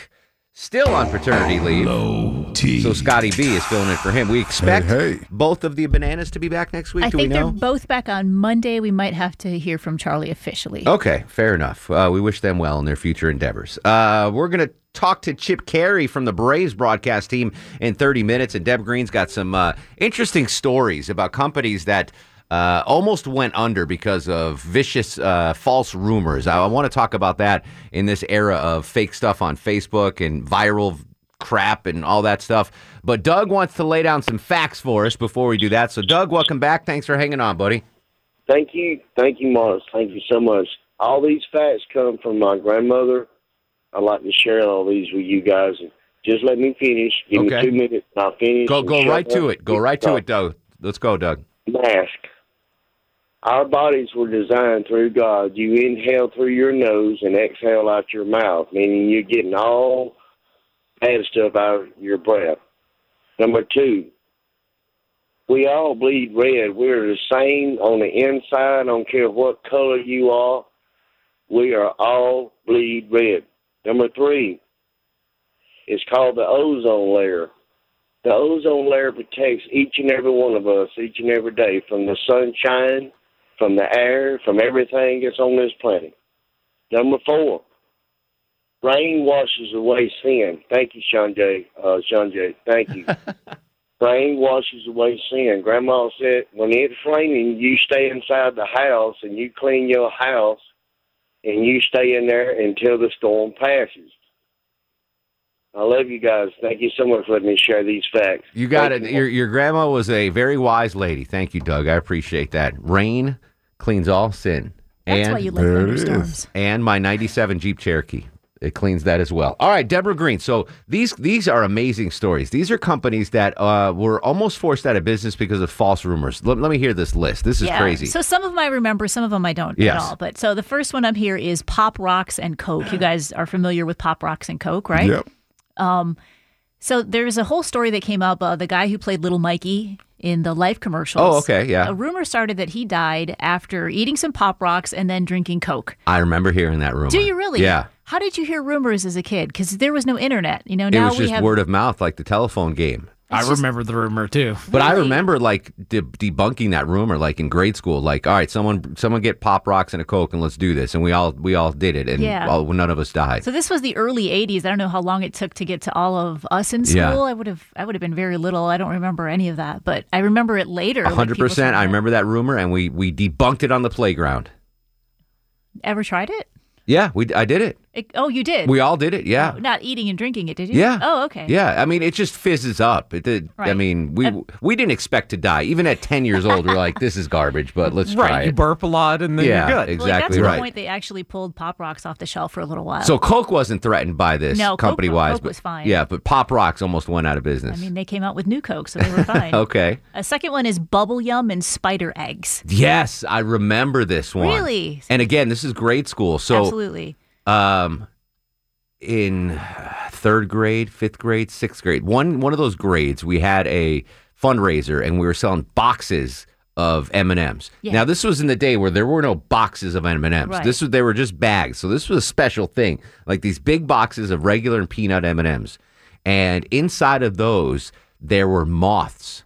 still on paternity leave. Low T. So Scotty B is filling in for him. We expect hey, hey. both of the bananas to be back next week. I Do think we know? They're both back on Monday. We might have to hear from Charlie officially. Okay, fair enough. Uh, we wish them well in their future endeavors. Uh, we're going to talk to Chip Carey from the Braves broadcast team in thirty minutes. And Deb Green's got some uh, interesting stories about companies that Uh, almost went under because of vicious uh, false rumors. I, I want to talk about that in this era of fake stuff on Facebook and viral crap and all that stuff. But Doug wants to lay down some facts for us before we do that. So, Doug, welcome back. Thanks for hanging on, buddy. Thank you. Thank you, Mars. Thank you so much. All these facts come from my grandmother. I'd like to share all these with you guys. Just let me finish. Give okay. me two minutes and I'll finish. Go, go right to it. Go right to it, Doug. Let's go, Doug. Mask. Our bodies were designed through God. You inhale through your nose and exhale out your mouth, meaning you're getting all bad stuff out of your breath. Number two, we all bleed red. We're the same on the inside. I don't care what color you are. We are all bleed red. Number three, it's called the ozone layer. The ozone layer protects each and every one of us each and every day from the sunshine, from the air, from everything that's on this planet. Number four, rain washes away sin. Thank you, Sanjay. Uh, Sanjay, thank you. Rain washes away sin. Grandma said, when it's raining, you stay inside the house and you clean your house and you stay in there until the storm passes. I love you guys. Thank you so much for letting me share these facts. You got Thank it. You. Your your grandma was a very wise lady. Thank you, Doug. I appreciate that. Rain cleans all sin. That's and, why you love thunderstorms. And my ninety-seven Jeep Cherokee. It cleans that as well. All right, Deborah Green. So these these are amazing stories. These are companies that uh, were almost forced out of business because of false rumors. Let, let me hear this list. This is yeah. crazy. So some of them I remember, some of them I don't yes. at all. But so the first one up here is Pop Rocks and Coke. You guys are familiar with Pop Rocks and Coke, right? Yep. Um, so there's a whole story that came up, uh, the guy who played Little Mikey in the Life commercials. Oh, okay, yeah. A rumor started that he died after eating some Pop Rocks and then drinking Coke. I remember hearing that rumor. Do you really? Yeah. How did you hear rumors as a kid? Because there was no internet, you know, now we have... It was just word of mouth, like the telephone game. It's I just, remember the rumor, too. But really? I remember, like, de- debunking that rumor, like, in grade school. Like, all right, someone someone get Pop Rocks and a Coke and let's do this. And we all we all did it, and yeah. all, none of us died. So this was the early eighties. I don't know how long it took to get to all of us in school. Yeah. I would have I would have been very little. I don't remember any of that. But I remember it later. one hundred percent. Like I remember that rumor, and we, we debunked it on the playground. Ever tried it? Yeah, we I did it. It, oh, you did? We all did it, yeah. No, not eating and drinking it, did you? Yeah. Oh, okay. Yeah, I mean, it just fizzes up. It did, right. I mean, we uh, we didn't expect to die. Even at ten years old, we're like, this is garbage, but let's right. try it. You burp a lot, and then yeah, you're good. Exactly well, that's right. That's the point they actually pulled Pop Rocks off the shelf for a little while. So Coke wasn't threatened by this, no, company-wise. Coke, Coke was fine. Yeah, but Pop Rocks almost went out of business. I mean, they came out with new Coke, so they were fine. Okay. A second one is Bubble Yum and Spider Eggs. Yes, I remember this one. Really? And again, this is grade school, so... Absolutely. Um, in third grade, fifth grade, sixth grade, one one of those grades, we had a fundraiser and we were selling boxes of M and M's. Yeah. Now this was in the day where there were no boxes of M and M's. Right. This was they were just bags. So this was a special thing, like these big boxes of regular and peanut M and M's, and inside of those there were moths.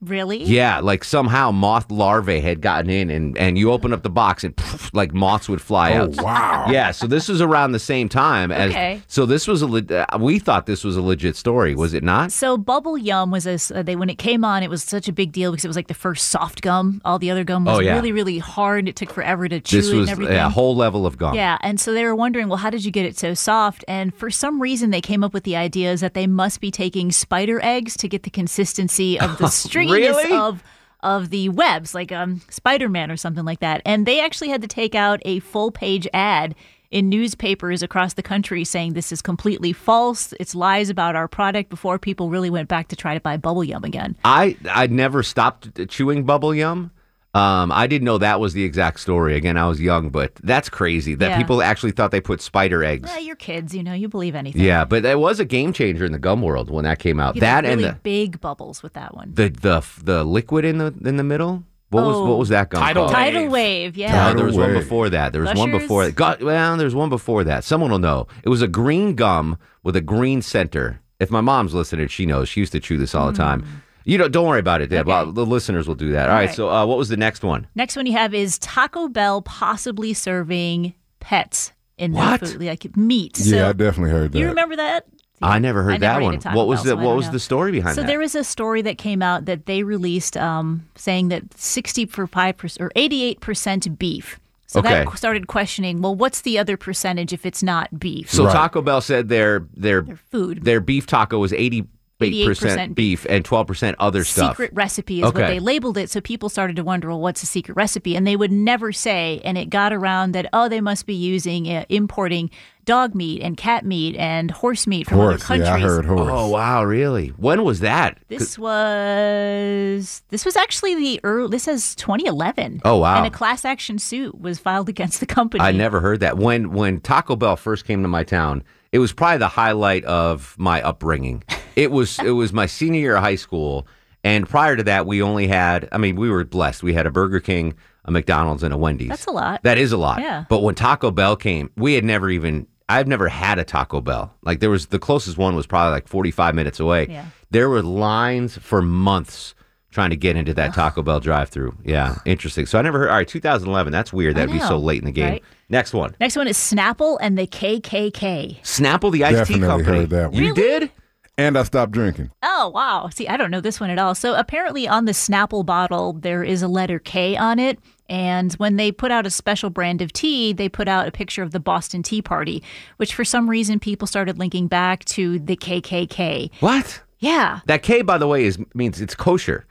Really? Yeah, like somehow moth larvae had gotten in, and, and you open up the box and poof, like moths would fly oh, out. Wow. Yeah, so this was around the same time as. Okay. So this was a le- we thought this was a legit story, was it not? So Bubble Yum was a they when it came on, it was such a big deal because it was like the first soft gum. All the other gum was oh, yeah. really really hard. And it took forever to chew. This was it and everything. Yeah, a whole level of gum. Yeah, and so they were wondering, well, how did you get it so soft? And for some reason, they came up with the idea that they must be taking spider eggs to get the consistency of the string. Really? Of of the webs, like um, Spider-Man or something like that. And they actually had to take out a full-page ad in newspapers across the country saying this is completely false, it's lies about our product, before people really went back to try to buy Bubble Yum again. I I never stopped chewing Bubble Yum. Um, I didn't know that was the exact story. Again, I was young, but that's crazy that yeah. people actually thought they put spider eggs. Yeah, you're kids, you know, you believe anything. Yeah, but it was a game changer in the gum world when that came out. You that really and the big bubbles with that one. The the the liquid in the in the middle. What oh, was what was that gum? Tidal called? Tidal Wave. Yeah. Tidal no, there was wave. one before that. There was Gushers? one before that. God, well, there's one before that. Someone will know. It was a green gum with a green center. If my mom's listening, she knows. She used to chew this all mm. the time. You don't, don't worry about it, Deb. Okay. The listeners will do that. All, All right, right, so uh, what was the next one? Next one you have is Taco Bell possibly serving pets in their food, like meat. So yeah, I definitely heard that. You remember that? Yeah. I never heard I that never one. What was, Bell, the, so what was the story behind so that? So there was a story that came out that they released um, saying that sixty-five percent or eighty-eight percent beef. So okay. that started questioning, well, what's the other percentage if it's not beef? So right. Taco Bell said their their, their food, their beef taco was eighty percent. eighty-eight percent beef and twelve percent other stuff. Secret recipe is okay. what they labeled it. So people started to wonder, well, what's a secret recipe? And they would never say. And it got around that, oh, they must be using, uh, importing dog meat and cat meat and horse meat from horse, other countries. Yeah, I heard horse. Oh, wow, really? When was that? This was, this was actually the early, this is twenty eleven. Oh, wow. And a class action suit was filed against the company. I never heard that. When, when Taco Bell first came to my town, it was probably the highlight of my upbringing. It was it was my senior year of high school, and prior to that, we only had, I mean, we were blessed. We had a Burger King, a McDonald's, and a Wendy's. That's a lot. That is a lot. Yeah. But when Taco Bell came, we had never even, I've never had a Taco Bell. Like, there was, the closest one was probably like forty-five minutes away. Yeah. There were lines for months trying to get into that Taco Bell drive-through. Yeah, interesting. So I never heard, all right, two thousand eleven, that's weird. That'd know, be so late in the game. Right? Next one. Next one is Snapple and the K K K. Snapple, the iced tea company. Definitely heard that one. You really? did? And I stopped drinking. Oh, wow. See, I don't know this one at all. So apparently on the Snapple bottle, there is a letter K on it. And when they put out a special brand of tea, they put out a picture of the Boston Tea Party, which for some reason people started linking back to the K K K. What? Yeah. That K, by the way, is means it's kosher.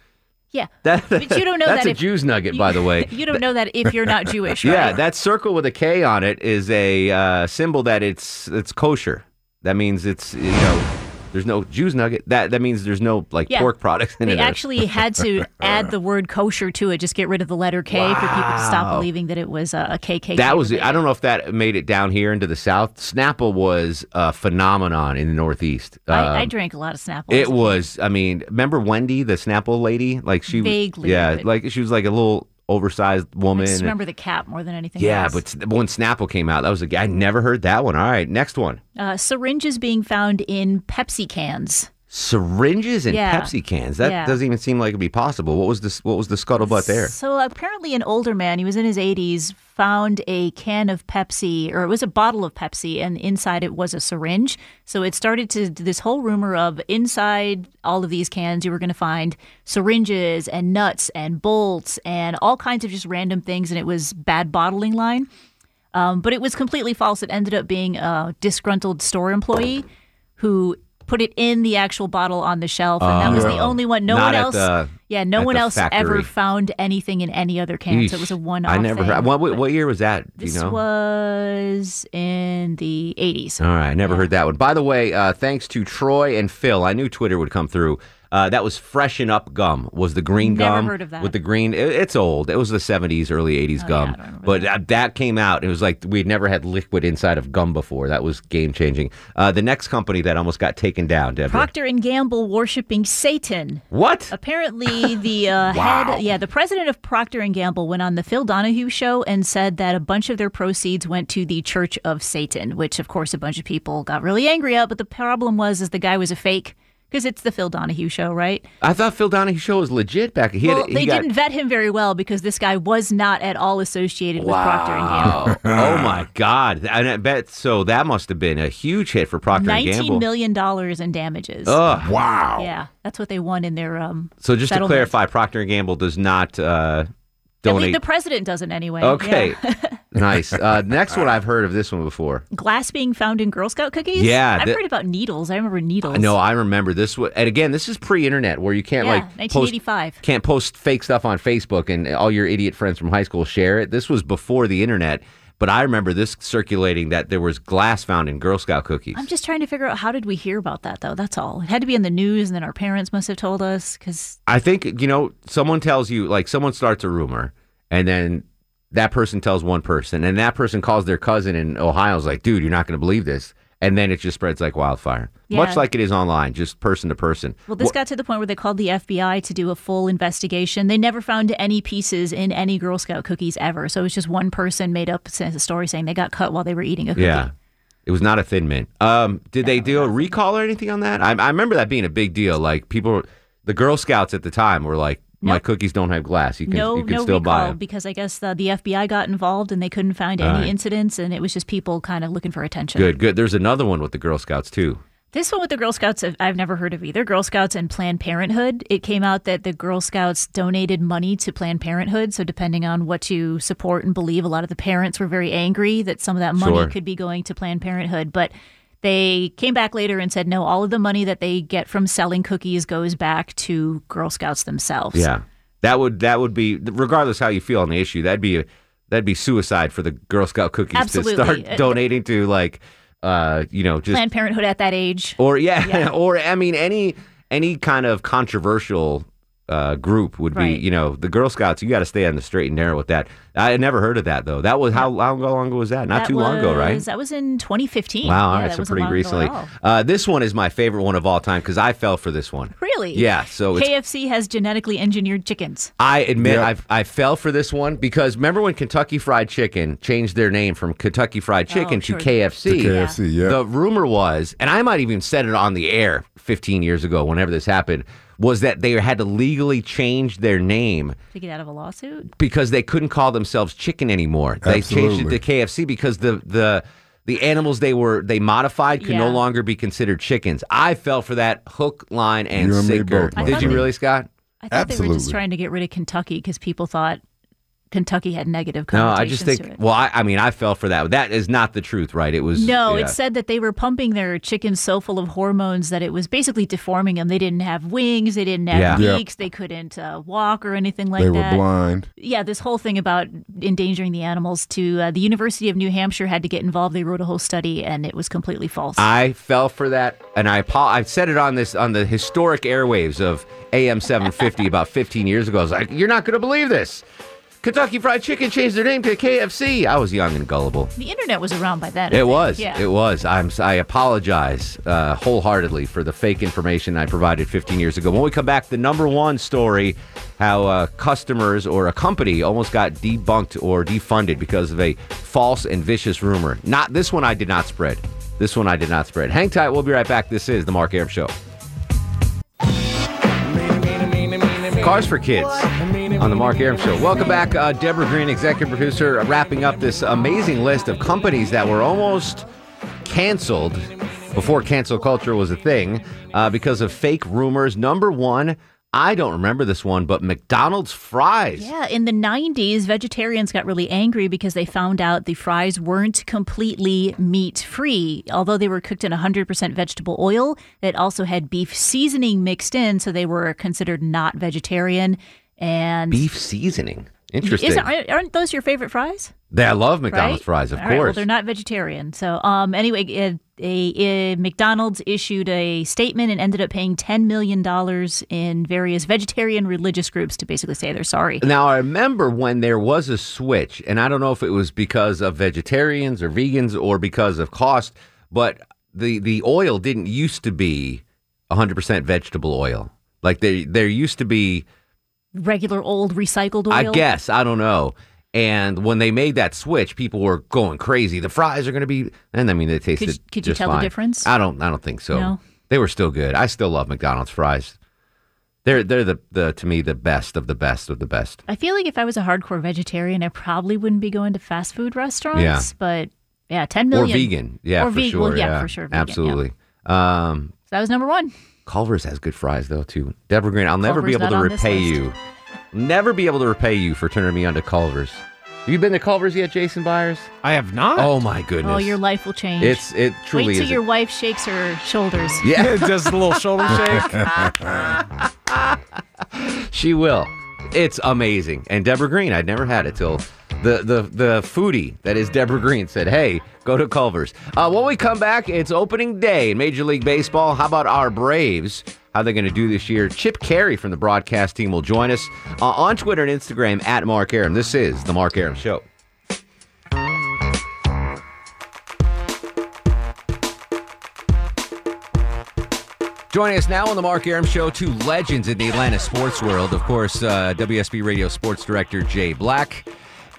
Yeah, that, but you don't know that's that if, a Jew's nugget, you, by the way. You don't know that if you're not Jewish, right? Yeah, that circle with a K on it is a uh, symbol that it's it's kosher. That means it's, you know... There's no Jew's nugget. That that means there's no like yeah. pork products in they it. They actually had to add the word kosher to it, just get rid of the letter K wow. for people to stop believing that it was a, a K K K. That was, I don't know if that made it down here into the South. Snapple was a phenomenon in the Northeast. Um, I, I drank a lot of Snapple. It was, I mean, remember Wendy, the Snapple lady? Like she Vaguely. Yeah, vivid. like she was like a little... oversized woman. I just remember the cap more than anything yeah, else. Yeah, but when Snapple came out, that was a, I never heard that one. All right, next one. Uh, syringes being found in Pepsi cans. Syringes and yeah. Pepsi cans. That yeah. doesn't even seem like it'd be possible. What was this? What was the scuttlebutt there? So apparently, an older man, he was in his eighties, found a can of Pepsi, or it was a bottle of Pepsi, and inside it was a syringe. So it started to this whole rumor of inside all of these cans, you were going to find syringes and nuts and bolts and all kinds of just random things, and it was bad bottling line. Um, but it was completely false. It ended up being a disgruntled store employee who put it in the actual bottle on the shelf. And that was the only one. No one else. The, yeah, no one else factory. ever found anything in any other can. Eesh. So it was a one-off I never thing. Heard, what, what year was that? This you know? was in the eighties. All right, I never yeah. heard that one. By the way, uh, thanks to Troy and Phil. I knew Twitter would come through. Uh, that was Freshen Up Gum, was the green Never gum. Never heard of that. With the green, it, it's old. It was the seventies, early eighties oh, gum. Yeah, but that. that came out. It was like we'd never had liquid inside of gum before. That was game-changing. Uh, the next company that almost got taken down, Deborah. Procter and Gamble worshipping Satan. What? Apparently the uh, wow. head, yeah, the president of Procter and Gamble went on the Phil Donahue show and said that a bunch of their proceeds went to the Church of Satan, which, of course, a bunch of people got really angry at. But the problem was is the guy was a fake. Because it's the Phil Donahue show, right? I thought Phil Donahue show was legit back. He well, had, he they got... didn't vet him very well because this guy was not at all associated wow. with Procter and Gamble. Oh my God! And I bet so. That must have been a huge hit for Procter and Gamble. Nineteen million dollars in damages. Ugh. Wow! Yeah, that's what they won in their um. So just settlement. To clarify, Procter and Gamble does not uh, donate. I mean, the president doesn't anyway. Okay. Yeah. Nice. Uh, next one, I've heard of this one before. Glass being found in Girl Scout cookies? Yeah. Th- I've heard about needles. I remember needles. No, I remember this one. And again, this is pre-internet where you can't yeah, like nineteen eighty-five. Post, can't post fake stuff on Facebook and all your idiot friends from high school share it. This was before the internet. But I remember this circulating that there was glass found in Girl Scout cookies. I'm just trying to figure out how did we hear about that, though. That's all. It had to be in the news, and then our parents must have told us. Cause... I think, you know, someone tells you, like someone starts a rumor, and then that person tells one person, and that person calls their cousin in Ohio, is like, dude, you're not going to believe this. And then it just spreads like wildfire, yeah. much like it is online, just person to person. Well, this Wh- got to the point where they called the F B I to do a full investigation. They never found any pieces in any Girl Scout cookies ever. So it was just one person made up a story saying they got cut while they were eating a cookie. Yeah. It was not a Thin Mint. Um, did no, they do a recall or anything on that? I, I remember that being a big deal. Like people, the Girl Scouts at the time were like, my nope. cookies don't have glass. You can, no, you can no still recall, buy them. Because I guess the, the F B I got involved and they couldn't find any right. incidents, and it was just people kind of looking for attention. Good, good. There's another one with the Girl Scouts, too. This one with the Girl Scouts, I've never heard of either. Girl Scouts and Planned Parenthood. It came out that the Girl Scouts donated money to Planned Parenthood. So depending on what you support and believe, a lot of the parents were very angry that some of that money sure. could be going to Planned Parenthood. But they came back later and said, no, all of the money that they get from selling cookies goes back to Girl Scouts themselves. Yeah, that would that would be, regardless how you feel on the issue, that'd be a, that'd be suicide for the Girl Scout cookies Absolutely. to start it, donating to like, uh, you know, just Planned Parenthood at that age. Or yeah, yeah. or I mean, any any kind of controversial uh, group would right. be, you know, the Girl Scouts. You got to stay on the straight and narrow with that. I had never heard of that, though. That was how, how long ago was that? Not that too was, long ago, right? That was in twenty fifteen. Wow, all yeah, right, that so pretty recently. Uh, this one is my favorite one of all time because I fell for this one. Really? Yeah. So K F C has genetically engineered chickens. I admit yeah. I I fell for this one because remember when Kentucky Fried Chicken changed their name from Kentucky Fried Chicken oh, sure. to K F C? To K F C, yeah. yeah. The rumor was, and I might even said it on the air fifteen years ago, whenever this happened, was that they had to legally change their name. To get out of a lawsuit? Because they couldn't call themselves themselves chicken anymore. They Absolutely. changed it to K F C because the the the animals they were they modified could yeah. no longer be considered chickens. I fell for that hook, line, and You're sinker. Both, Did you they, really, Scott? I thought Absolutely. they were just trying to get rid of Kentucky because people thought Kentucky had negative connotations. No, I just think, well, I, I mean, I fell for that. That is not the truth, right? It was. No, yeah. it said that they were pumping their chickens so full of hormones that it was basically deforming them. They didn't have wings. They didn't have yeah. beaks. Yep. They couldn't uh, walk or anything like that. They were that. blind. Yeah, this whole thing about endangering the animals to uh, the University of New Hampshire had to get involved. They wrote a whole study, and it was completely false. I fell for that, and I I've said it on this on the historic airwaves of A M seven fifty about fifteen years ago. I was like, you're not going to believe this. Kentucky Fried Chicken changed their name to K F C. I was young and gullible. The internet was around by then. It was. Yeah. It was. I'm, I apologize uh, wholeheartedly for the fake information I provided fifteen years ago. When we come back, the number one story, how uh, customers or a company almost got debunked or defunded because of a false and vicious rumor. Not This one I did not spread. This one I did not spread. Hang tight. We'll be right back. This is The Mark Arum Show. Cars for Kids on The Mark Arum Show. Welcome back. Uh, Deborah Green, executive producer, wrapping up this amazing list of companies that were almost canceled before cancel culture was a thing uh, because of fake rumors. Number one, I don't remember this one, but McDonald's fries. Yeah, in the nineties, vegetarians got really angry because they found out the fries weren't completely meat-free. Although they were cooked in one hundred percent vegetable oil, it also had beef seasoning mixed in, so they were considered not vegetarian. And beef seasoning. Interesting. Isn't, aren't those your favorite fries? They, I love McDonald's right? fries, of All course. Right, well, they're not vegetarian. So um, anyway, it, it, it, McDonald's issued a statement and ended up paying ten million dollars in various vegetarian religious groups to basically say they're sorry. Now, I remember when there was a switch, and I don't know if it was because of vegetarians or vegans or because of cost, but the, the oil didn't used to be one hundred percent vegetable oil. Like there, there used to be... regular old recycled oil? I guess. I don't know. And when they made that switch, people were going crazy. The fries are going to be... And I mean, they tasted just fine. Could you tell the difference? I don't I don't think so. No. They were still good. I still love McDonald's fries. They're, they're the, the to me, the best of the best of the best. I feel like if I was a hardcore vegetarian, I probably wouldn't be going to fast food restaurants. Yeah. But yeah, ten million. Or vegan. Yeah, or for ve- sure. Well, yeah, yeah, for sure. Vegan, absolutely. Yeah. Um, so that was number one. Culver's has good fries, though, too. Deborah Green, I'll never Culver's be able to repay you. Never be able to repay you for turning me on to Culver's. Have you been to Culver's yet, Jason Byers? I have not. Oh, my goodness. Oh, your life will change. It's It truly is. Wait till is your a... wife shakes her shoulders. Yeah, just a little shoulder shake. She will. It's amazing. And Deborah Green, I'd never had it till... The, the the foodie that is Deborah Green said, hey, go to Culver's. Uh, when we come back, it's opening day in Major League Baseball. How about our Braves? How they're going to do this year? Chip Carey from the broadcast team will join us uh, on Twitter and Instagram at Mark Arum. This is The Mark Arum Show. Joining us now on The Mark Arum Show, two legends in the Atlanta sports world. Of course, uh, W S B Radio sports director Jay Black.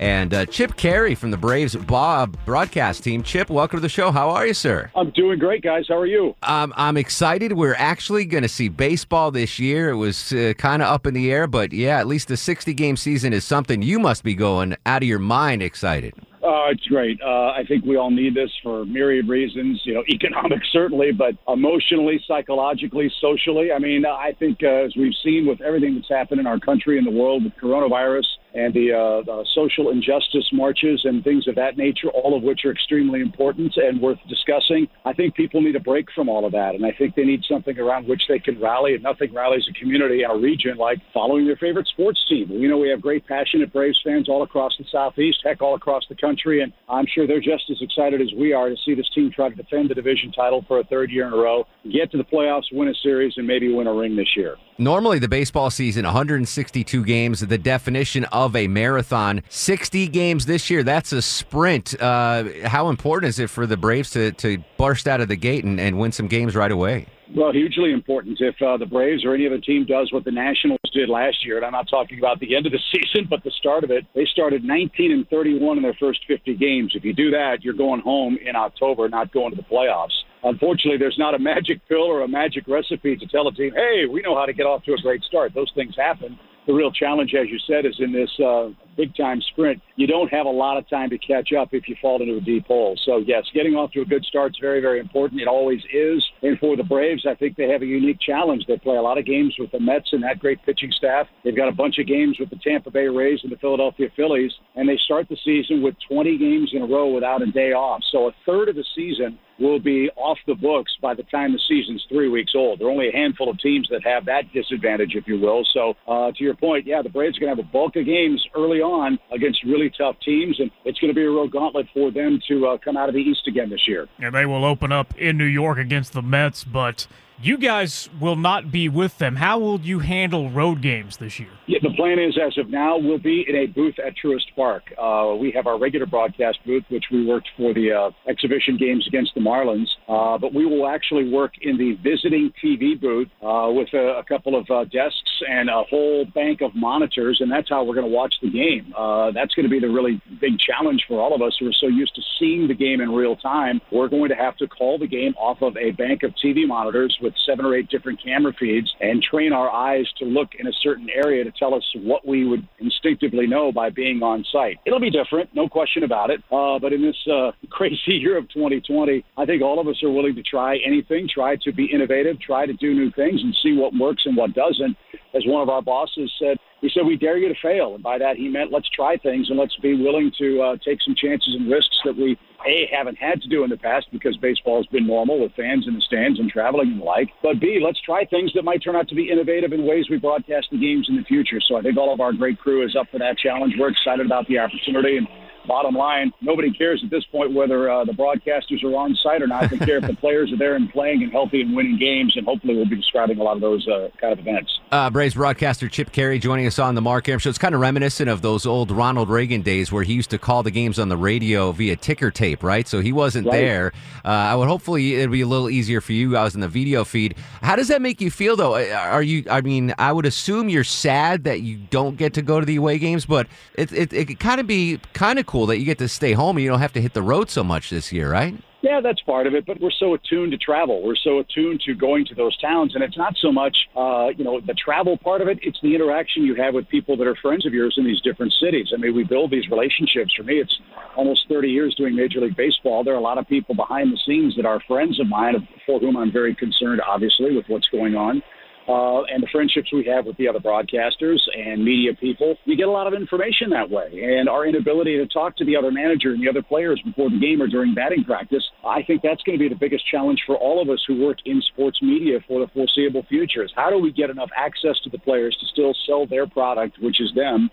And uh, Chip Carey from the Braves Bob broadcast team. Chip, welcome to the show. How are you, sir? I'm doing great, guys. How are you? Um, I'm excited. We're actually going to see baseball this year. It was uh, kind of up in the air, but yeah, at least the sixty-game season is something. You must be going out of your mind excited. Uh, it's great. Uh, I think we all need this for myriad reasons, you know, economic certainly, but emotionally, psychologically, socially. I mean, I think uh, as we've seen with everything that's happened in our country and the world with coronavirus and the, uh, the social injustice marches and things of that nature, all of which are extremely important and worth discussing, I think people need a break from all of that. And I think they need something around which they can rally, and nothing rallies a community and a region like following their favorite sports team. You know, we have great, passionate Braves fans all across the Southeast, heck, all across the country. And I'm sure they're just as excited as we are to see this team try to defend the division title for a third year in a row, get to the playoffs, win a series, and maybe win a ring this year. Normally, the baseball season, one hundred sixty-two games, the definition of a marathon. sixty games this year, that's a sprint. Uh, how important is it for the Braves to, to burst out of the gate and, and win some games right away? Well, hugely important. If uh, the Braves or any other team does what the Nationals did last year, and I'm not talking about the end of the season, but the start of it, they started nineteen and thirty-one in their first fifty games. If you do that, you're going home in October, not going to the playoffs. Unfortunately, there's not a magic pill or a magic recipe to tell a team, hey, we know how to get off to a great start. Those things happen. The real challenge, as you said, is in this uh, big-time sprint. You don't have a lot of time to catch up if you fall into a deep hole. So, yes, getting off to a good start is very, very important. It always is. And for the Braves, I think they have a unique challenge. They play a lot of games with the Mets and that great pitching staff. They've got a bunch of games with the Tampa Bay Rays and the Philadelphia Phillies, and they start the season with twenty games in a row without a day off. So a third of the season will be off the books by the time the season's three weeks old. There are only a handful of teams that have that disadvantage, if you will. So uh, to your point, yeah, the Braves are going to have a bulk of games early on against really tough teams, and it's going to be a real gauntlet for them to uh, come out of the East again this year. And they will open up in New York against the Mets, but you guys will not be with them. How will you handle road games this year? Yeah, the plan is, as of now, we'll be in a booth at Truist Park. Uh, we have our regular broadcast booth, which we worked for the uh, exhibition games against the Marlins, uh, but we will actually work in the visiting T V booth uh, with a, a couple of uh, desks and a whole bank of monitors, and that's how we're going to watch the game. Uh, that's going to be the really big challenge for all of us who are so used to seeing the game in real time. We're going to have to call the game off of a bank of T V monitors with seven or eight different camera feeds and train our eyes to look in a certain area to tell us what we would instinctively know by being on site. It'll be different, no question about it. Uh, but in this uh, crazy year of twenty twenty, I think all of us are willing to try anything, try to be innovative, try to do new things and see what works and what doesn't. as one of our bosses said, he said, we dare you to fail. And by that, he meant let's try things and let's be willing to uh, take some chances and risks that we, A, haven't had to do in the past because baseball has been normal with fans in the stands and traveling and the like. But B, let's try things that might turn out to be innovative in ways we broadcast the games in the future. So I think all of our great crew is up for that challenge. We're excited about the opportunity. And bottom line, nobody cares at this point whether uh, the broadcasters are on site or not. They care if the players are there and playing and healthy and winning games, and hopefully we'll be describing a lot of those uh, kind of events. Uh, Braves broadcaster Chip Carey joining us on the Mark Arum Show. It's kind of reminiscent of those old Ronald Reagan days where he used to call the games on the radio via ticker tape, right? So he wasn't right. there. Uh, I would hopefully it'd be a little easier for you. I was in the video feed. How does that make you feel, though? Are you? I mean, I would assume you're sad that you don't get to go to the away games, but it it, it could kind of be kind of cool that you get to stay home and you don't have to hit the road so much this year, right? Yeah, that's part of it, but we're so attuned to travel. We're so attuned to going to those towns, and it's not so much, uh, you know, the travel part of it. It's the interaction you have with people that are friends of yours in these different cities. I mean, we build these relationships. For me, it's almost thirty years doing Major League Baseball. There are a lot of people behind the scenes that are friends of mine, for whom I'm very concerned, obviously, with what's going on. Uh, and the friendships we have with the other broadcasters and media people, we get a lot of information that way. And our inability to talk to the other manager and the other players before the game or during batting practice, I think that's going to be the biggest challenge for all of us who work in sports media for the foreseeable future is how do we get enough access to the players to still sell their product, which is them,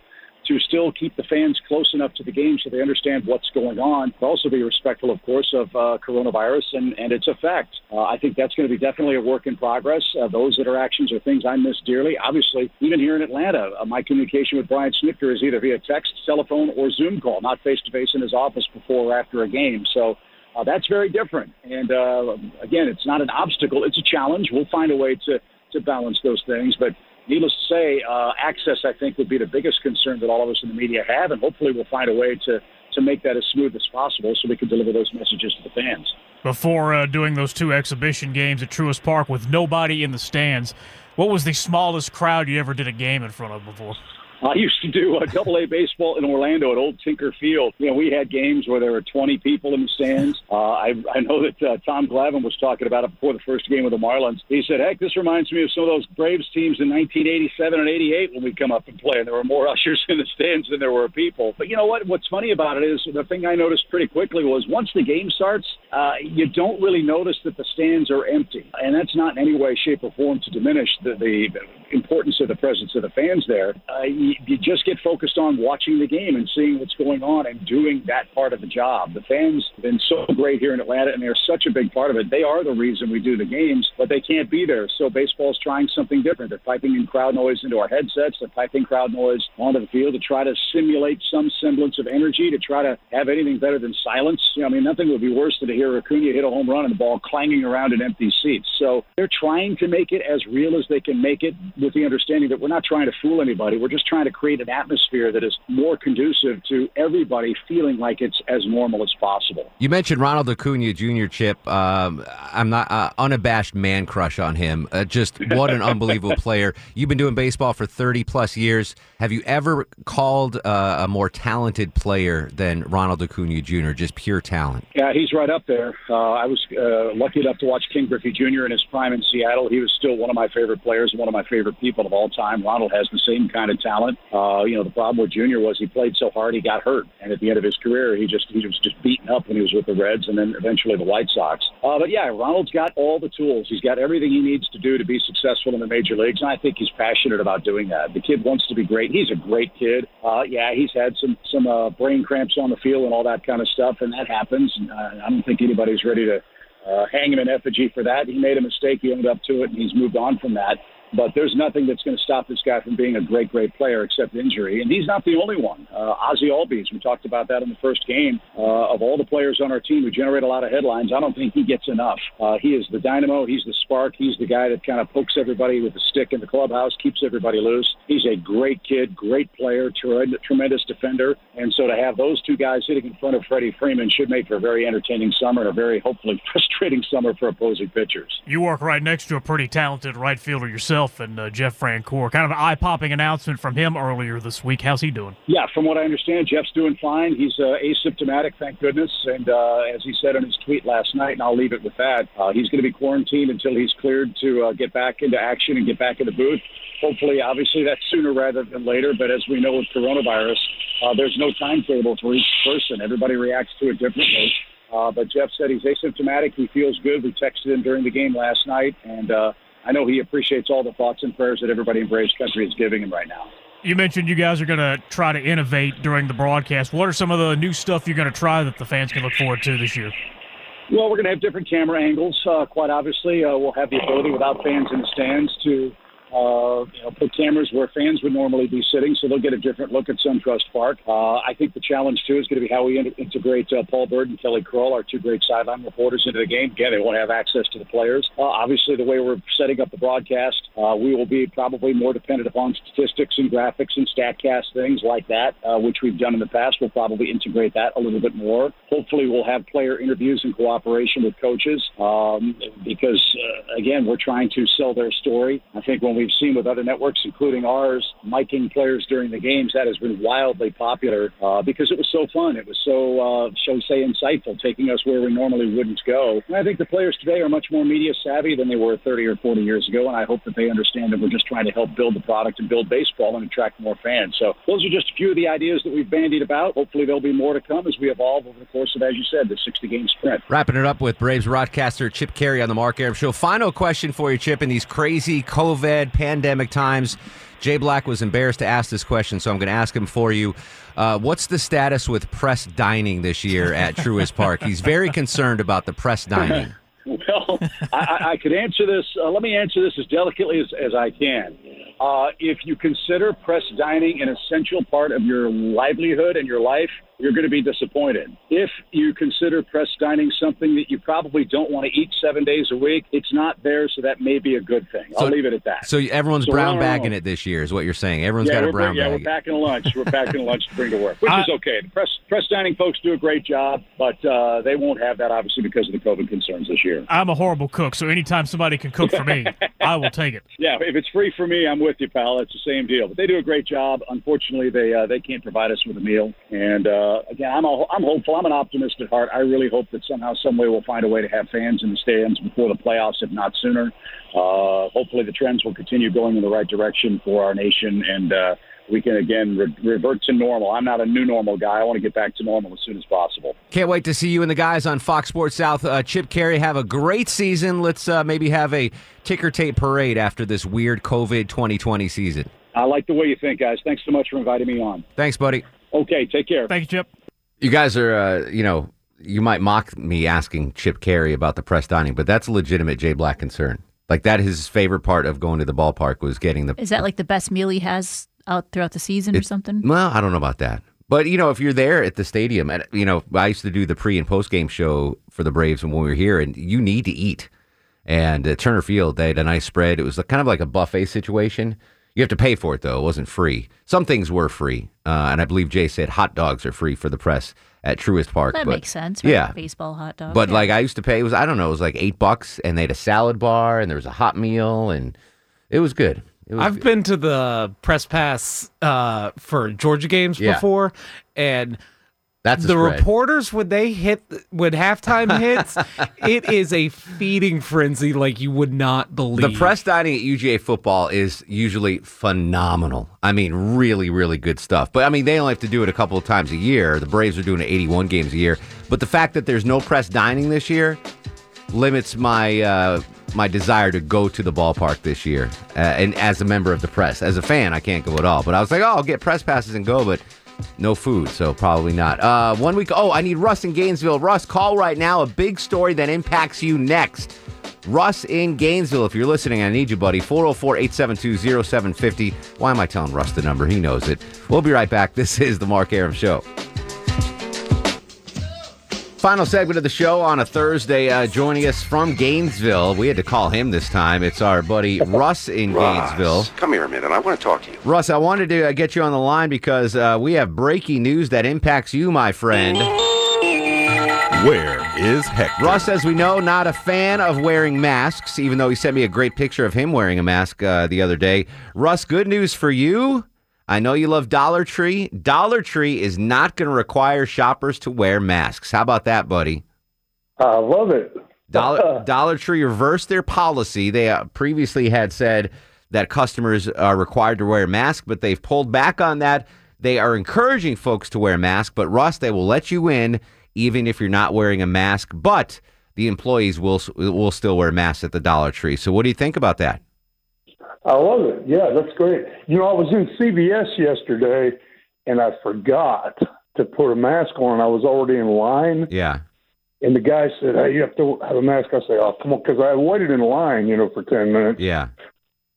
to still keep the fans close enough to the game so they understand what's going on, but also be respectful, of course, of uh, coronavirus and, and its effect. Uh, I think that's going to be definitely a work in progress. Uh, those interactions are things I miss dearly. Obviously, even here in Atlanta, uh, my communication with Brian Snitker is either via text, telephone, or Zoom call, not face-to-face in his office before or after a game. So uh, that's very different. And, uh, again, it's not an obstacle. It's a challenge. We'll find a way to, to balance those things, but needless to say, uh, access, I think, would be the biggest concern that all of us in the media have, and hopefully we'll find a way to, to make that as smooth as possible so we can deliver those messages to the fans. Before uh, doing those two exhibition games at Truist Park with nobody in the stands, what was the smallest crowd you ever did a game in front of before? I used to do uh, double A baseball in Orlando at Old Tinker Field. You know, we had games where there were twenty people in the stands. Uh, I, I know that uh, Tom Glavine was talking about it before the first game with the Marlins. He said, heck, this reminds me of some of those Braves teams in nineteen eighty-seven and eighty-eight when we'd come up and play, and there were more ushers in the stands than there were people. But you know what? What's funny about it is the thing I noticed pretty quickly was once the game starts, uh, you don't really notice that the stands are empty. And that's not in any way, shape, or form to diminish the, the importance of the presence of the fans there. Uh, You just get focused on watching the game and seeing what's going on and doing that part of the job. The fans have been so great here in Atlanta, and they're such a big part of it. They are the reason we do the games, but they can't be there. So baseball's trying something different. They're piping in crowd noise into our headsets. They're piping crowd noise onto the field to try to simulate some semblance of energy, to try to have anything better than silence. You know, I mean, nothing would be worse than to hear Acuna hit a home run and the ball clanging around in empty seats. So they're trying to make it as real as they can make it with the understanding that we're not trying to fool anybody. We're just trying to create an atmosphere that is more conducive to everybody feeling like it's as normal as possible. You mentioned Ronald Acuna Junior, Chip. Um, I'm not uh, unabashed man crush on him. Uh, just what an unbelievable player. You've been doing baseball for thirty plus years. Have you ever called uh, a more talented player than Ronald Acuna Junior? Just pure talent. Yeah, he's right up there. Uh, I was uh, lucky enough to watch King Griffey Junior in his prime in Seattle. He was still one of my favorite players, one of my favorite people of all time. Ronald has the same kind of talent. Uh, you know, the problem with Junior was he played so hard he got hurt, and at the end of his career, he just he was just beaten up when he was with the Reds, and then eventually the White Sox. Uh, but yeah, Ronald's got all the tools. He's got everything he needs to do to be successful in the major leagues, and I think he's passionate about doing that. The kid wants to be great. He's a great kid. Uh, yeah, he's had some some uh, brain cramps on the field and all that kind of stuff, and that happens. And I, I don't think anybody's ready to uh, hang him in effigy for that. He made a mistake. He owned up to it, and he's moved on from that. But there's nothing that's going to stop this guy from being a great, great player except injury. And he's not the only one. Uh, Ozzie Albies, we talked about that in the first game. Uh, of all the players on our team who generate a lot of headlines, I don't think he gets enough. Uh, he is the dynamo. He's the spark. He's the guy that kind of pokes everybody with a stick in the clubhouse, keeps everybody loose. He's a great kid, great player, tre- tremendous defender. And so to have those two guys sitting in front of Freddie Freeman should make for a very entertaining summer and a very, hopefully, frustrating summer for opposing pitchers. You work right next to a pretty talented right fielder yourself. himself and uh, Jeff Francoeur. Kind of an eye-popping announcement from him earlier this week. How's he doing? Yeah, from what I understand, Jeff's doing fine. He's uh, asymptomatic, thank goodness. And uh, as he said in his tweet last night, and I'll leave it with that, uh, he's going to be quarantined until he's cleared to uh, get back into action and get back in the booth. Hopefully, obviously, that's sooner rather than later. But as we know with coronavirus, uh, there's no timetable for each person. Everybody reacts to it differently. Uh, but Jeff said he's asymptomatic. He feels good. We texted him during the game last night, and uh, I know he appreciates all the thoughts and prayers that everybody in Braves country is giving him right now. You mentioned you guys are going to try to innovate during the broadcast. What are some of the new stuff you're going to try that the fans can look forward to this year? Well, we're going to have different camera angles, uh, quite obviously. Uh, we'll have the ability, without fans in the stands, to Uh, you know, put cameras where fans would normally be sitting, so they'll get a different look at Truist Park. Uh, I think the challenge, too, is going to be how we in- integrate uh, Paul Bird and Kelly Kroll, our two great sideline reporters, into the game. Again, they won't have access to the players. Uh, obviously, the way we're setting up the broadcast, uh, we will be probably more dependent upon statistics and graphics and StatCast, things like that, uh, which we've done in the past. We'll probably integrate that a little bit more. Hopefully, we'll have player interviews in cooperation with coaches um, because, uh, again, we're trying to sell their story. I think when we We've seen with other networks, including ours, miking players during the games, that has been wildly popular uh, because it was so fun. It was so, uh, shall we say, insightful, taking us where we normally wouldn't go. And I think the players today are much more media savvy than they were thirty or forty years ago, and I hope that they understand that we're just trying to help build the product and build baseball and attract more fans. So those are just a few of the ideas that we've bandied about. Hopefully there'll be more to come as we evolve over the course of, as you said, the sixty-game sprint. Wrapping it up with Braves broadcaster Chip Carey on the Mark Arum Show. Final question for you, Chip, in these crazy COVID pandemic times. Jay Black was embarrassed to ask this question, so I'm going to ask him for you. Uh, what's the status with press dining this year at Truist Park? He's very concerned about the press dining. Well, I, I could answer this. Uh, let me answer this as delicately as, as I can. Uh, if you consider press dining an essential part of your livelihood and your life, you're going to be disappointed. If you consider press dining something that you probably don't want to eat seven days a week, it's not there, so that may be a good thing. So, I'll leave it at that. So everyone's so brown bagging it this year is what you're saying. Everyone's yeah, got a brown bag. Yeah, we're packing a lunch. We're packing a lunch to bring to work, which I, is okay. The press, press dining folks do a great job, but uh, they won't have that, obviously, because of the COVID concerns this year. I'm a horrible cook, so anytime somebody can cook for me, I will take it. Yeah, if it's free for me, I'm with you, pal. It's the same deal. But they do a great job. Unfortunately, they uh, they can't provide us with a meal, and uh, Uh, again, I'm, a, I'm hopeful. I'm an optimist at heart. I really hope that somehow, some way, we'll find a way to have fans in the stands before the playoffs, if not sooner. Uh, hopefully the trends will continue going in the right direction for our nation, and uh, we can, again, re- revert to normal. I'm not a new normal guy. I want to get back to normal as soon as possible. Can't wait to see you and the guys on Fox Sports South. Uh, Chip Carey, have a great season. Let's uh, maybe have a ticker tape parade after this weird COVID twenty twenty season. I like the way you think, guys. Thanks so much for inviting me on. Thanks, buddy. Okay, take care. Thank you, Chip. You guys are, uh, you know, you might mock me asking Chip Carey about the press dining, but that's a legitimate Jay Black concern. Like, that is his favorite part of going to the ballpark was getting the... Is that like the best meal he has out throughout the season it, or something? Well, I don't know about that. But, you know, if you're there at the stadium, and, you know, I used to do the pre- and post-game show for the Braves when we were here, and you need to eat. And at Turner Field, they had a nice spread. It was kind of like a buffet situation. You have to pay for it, though. It wasn't free. Some things were free. Uh, and I believe Jay said hot dogs are free for the press at Truist Park. That but, makes sense, right? Yeah. Baseball hot dogs. But, yeah. like, I used to pay, it was I don't know, it was like eight bucks, and they had a salad bar, and there was a hot meal, and it was good. It was I've good. been to the press pass uh, for Georgia games yeah. before, and... That's the spread. Reporters, when they hit, when halftime hits, it is a feeding frenzy like you would not believe. The press dining at U G A football is usually phenomenal. I mean, really, really good stuff. But, I mean, they only have to do it a couple of times a year. The Braves are doing it eighty-one games a year. But the fact that there's no press dining this year limits my uh, my desire to go to the ballpark this year. Uh, and as a member of the press, as a fan, I can't go at all. But I was like, oh, I'll get press passes and go, but... No food, so probably not. Uh, one week. Oh, I need Russ in Gainesville. Russ, call right now. A big story that impacts you next. Russ in Gainesville, if you're listening, I need you, buddy. four oh four, eight seven two, oh seven five oh. Why am I telling Russ the number? He knows it. We'll be right back. This is the Mark Arum Show. Final segment of the show on a Thursday. Uh, joining us from Gainesville, we had to call him this time. It's our buddy Russ in Russ, Gainesville. Come here a minute. I want to talk to you. Russ, I wanted to uh, get you on the line because uh, we have breaking news that impacts you, my friend. Where is hectic. Russ, as we know, not a fan of wearing masks, even though he sent me a great picture of him wearing a mask uh, the other day. Russ, good news for you. I know you love Dollar Tree. Dollar Tree is not going to require shoppers to wear masks. How about that, buddy? I love it. Dollar, Dollar Tree reversed their policy. They uh, previously had said that customers are required to wear a mask, but they've pulled back on that. They are encouraging folks to wear a mask, but Russ, they will let you in even if you're not wearing a mask, but the employees will will still wear masks at the Dollar Tree. So what do you think about that? I love it. Yeah, that's great. You know, I was in C V S yesterday, and I forgot to put a mask on. I was already in line. Yeah. And the guy said, hey, you have to have a mask. I said, oh, come on, because I waited in line, you know, for ten minutes. Yeah.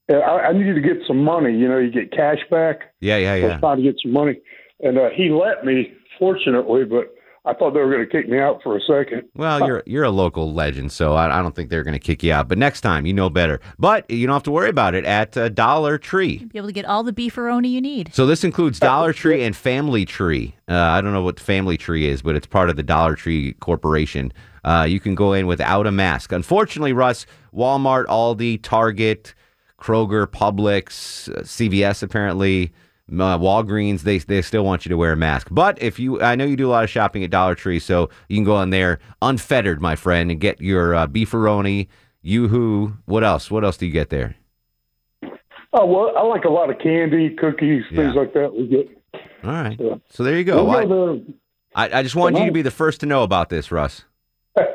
And I, I needed to get some money. You know, you get cash back. Yeah, yeah, yeah. I was trying to get some money. And uh, he let me, fortunately, but I thought they were going to kick me out for a second. Well, you're you're a local legend, so I, I don't think they're going to kick you out. But next time, you know better. But you don't have to worry about it at uh, Dollar Tree. You'll be able to get all the beefaroni you need. So this includes Dollar Tree and Family Tree. Uh, I don't know what Family Tree is, but it's part of the Dollar Tree Corporation. Uh, you can go in without a mask. Unfortunately, Russ, Walmart, Aldi, Target, Kroger, Publix, uh, C V S apparently, Uh, Walgreens, they they still want you to wear a mask. But if you, I know you do a lot of shopping at Dollar Tree, so you can go on there unfettered, my friend, and get your uh, beefaroni, Yoo-hoo. What else? What else do you get there? Oh, well, I like a lot of candy, cookies, yeah. things like that we get. All right. Yeah. So there you go. Well, I, I, I just wanted you to be the first to know about this, Russ.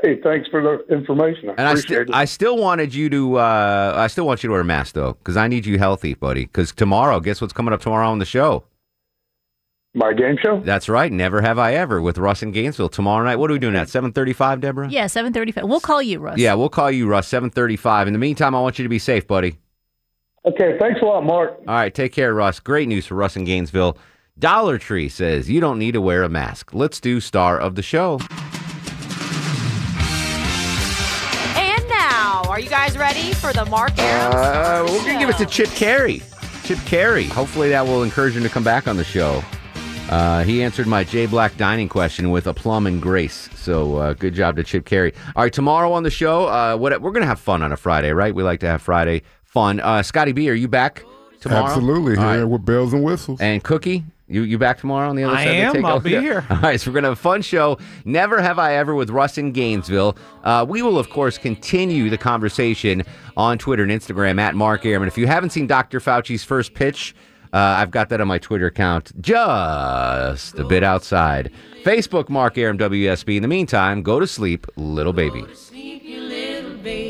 Hey, thanks for the information. I and appreciate I, st- it. I still wanted you to, uh, I still want you to wear a mask, though, because I need you healthy, buddy. Because tomorrow, guess what's coming up tomorrow on the show? My game show? That's right. Never Have I Ever with Russ in Gainesville. Tomorrow night, what are we doing at? seven thirty-five, Deborah? Yeah, seven thirty-five. We'll call you, Russ. Yeah, we'll call you, Russ, seven thirty-five. In the meantime, I want you to be safe, buddy. Okay, thanks a lot, Mark. All right, take care, Russ. Great news for Russ in Gainesville. Dollar Tree says you don't need to wear a mask. Let's do Star of the Show. Are you guys ready for the Mark Arum? Uh, we're going to give it to Chip Carey. Chip Carey. Hopefully that will encourage him to come back on the show. Uh, he answered my Jay Black dining question with aplomb and grace. So uh, good job to Chip Carey. All right, tomorrow on the show, uh, what, we're going to have fun on a Friday, right? We like to have Friday fun. Uh, Scotty B, are you back tomorrow? Absolutely. All here right. With bells and whistles. And Cookie? You you back tomorrow on the other I side? I am. Take I'll over? be yeah. here. All right, so we're going to have a fun show. Never Have I Ever with Russ in Gainesville. Uh, we will, of course, continue the conversation on Twitter and Instagram at Mark Arum. And if you haven't seen Doctor Fauci's first pitch, uh, I've got that on my Twitter account just a bit outside. Facebook, Mark Arum, W S B. In the meantime, go to sleep, little baby. Go to sleep, you little baby.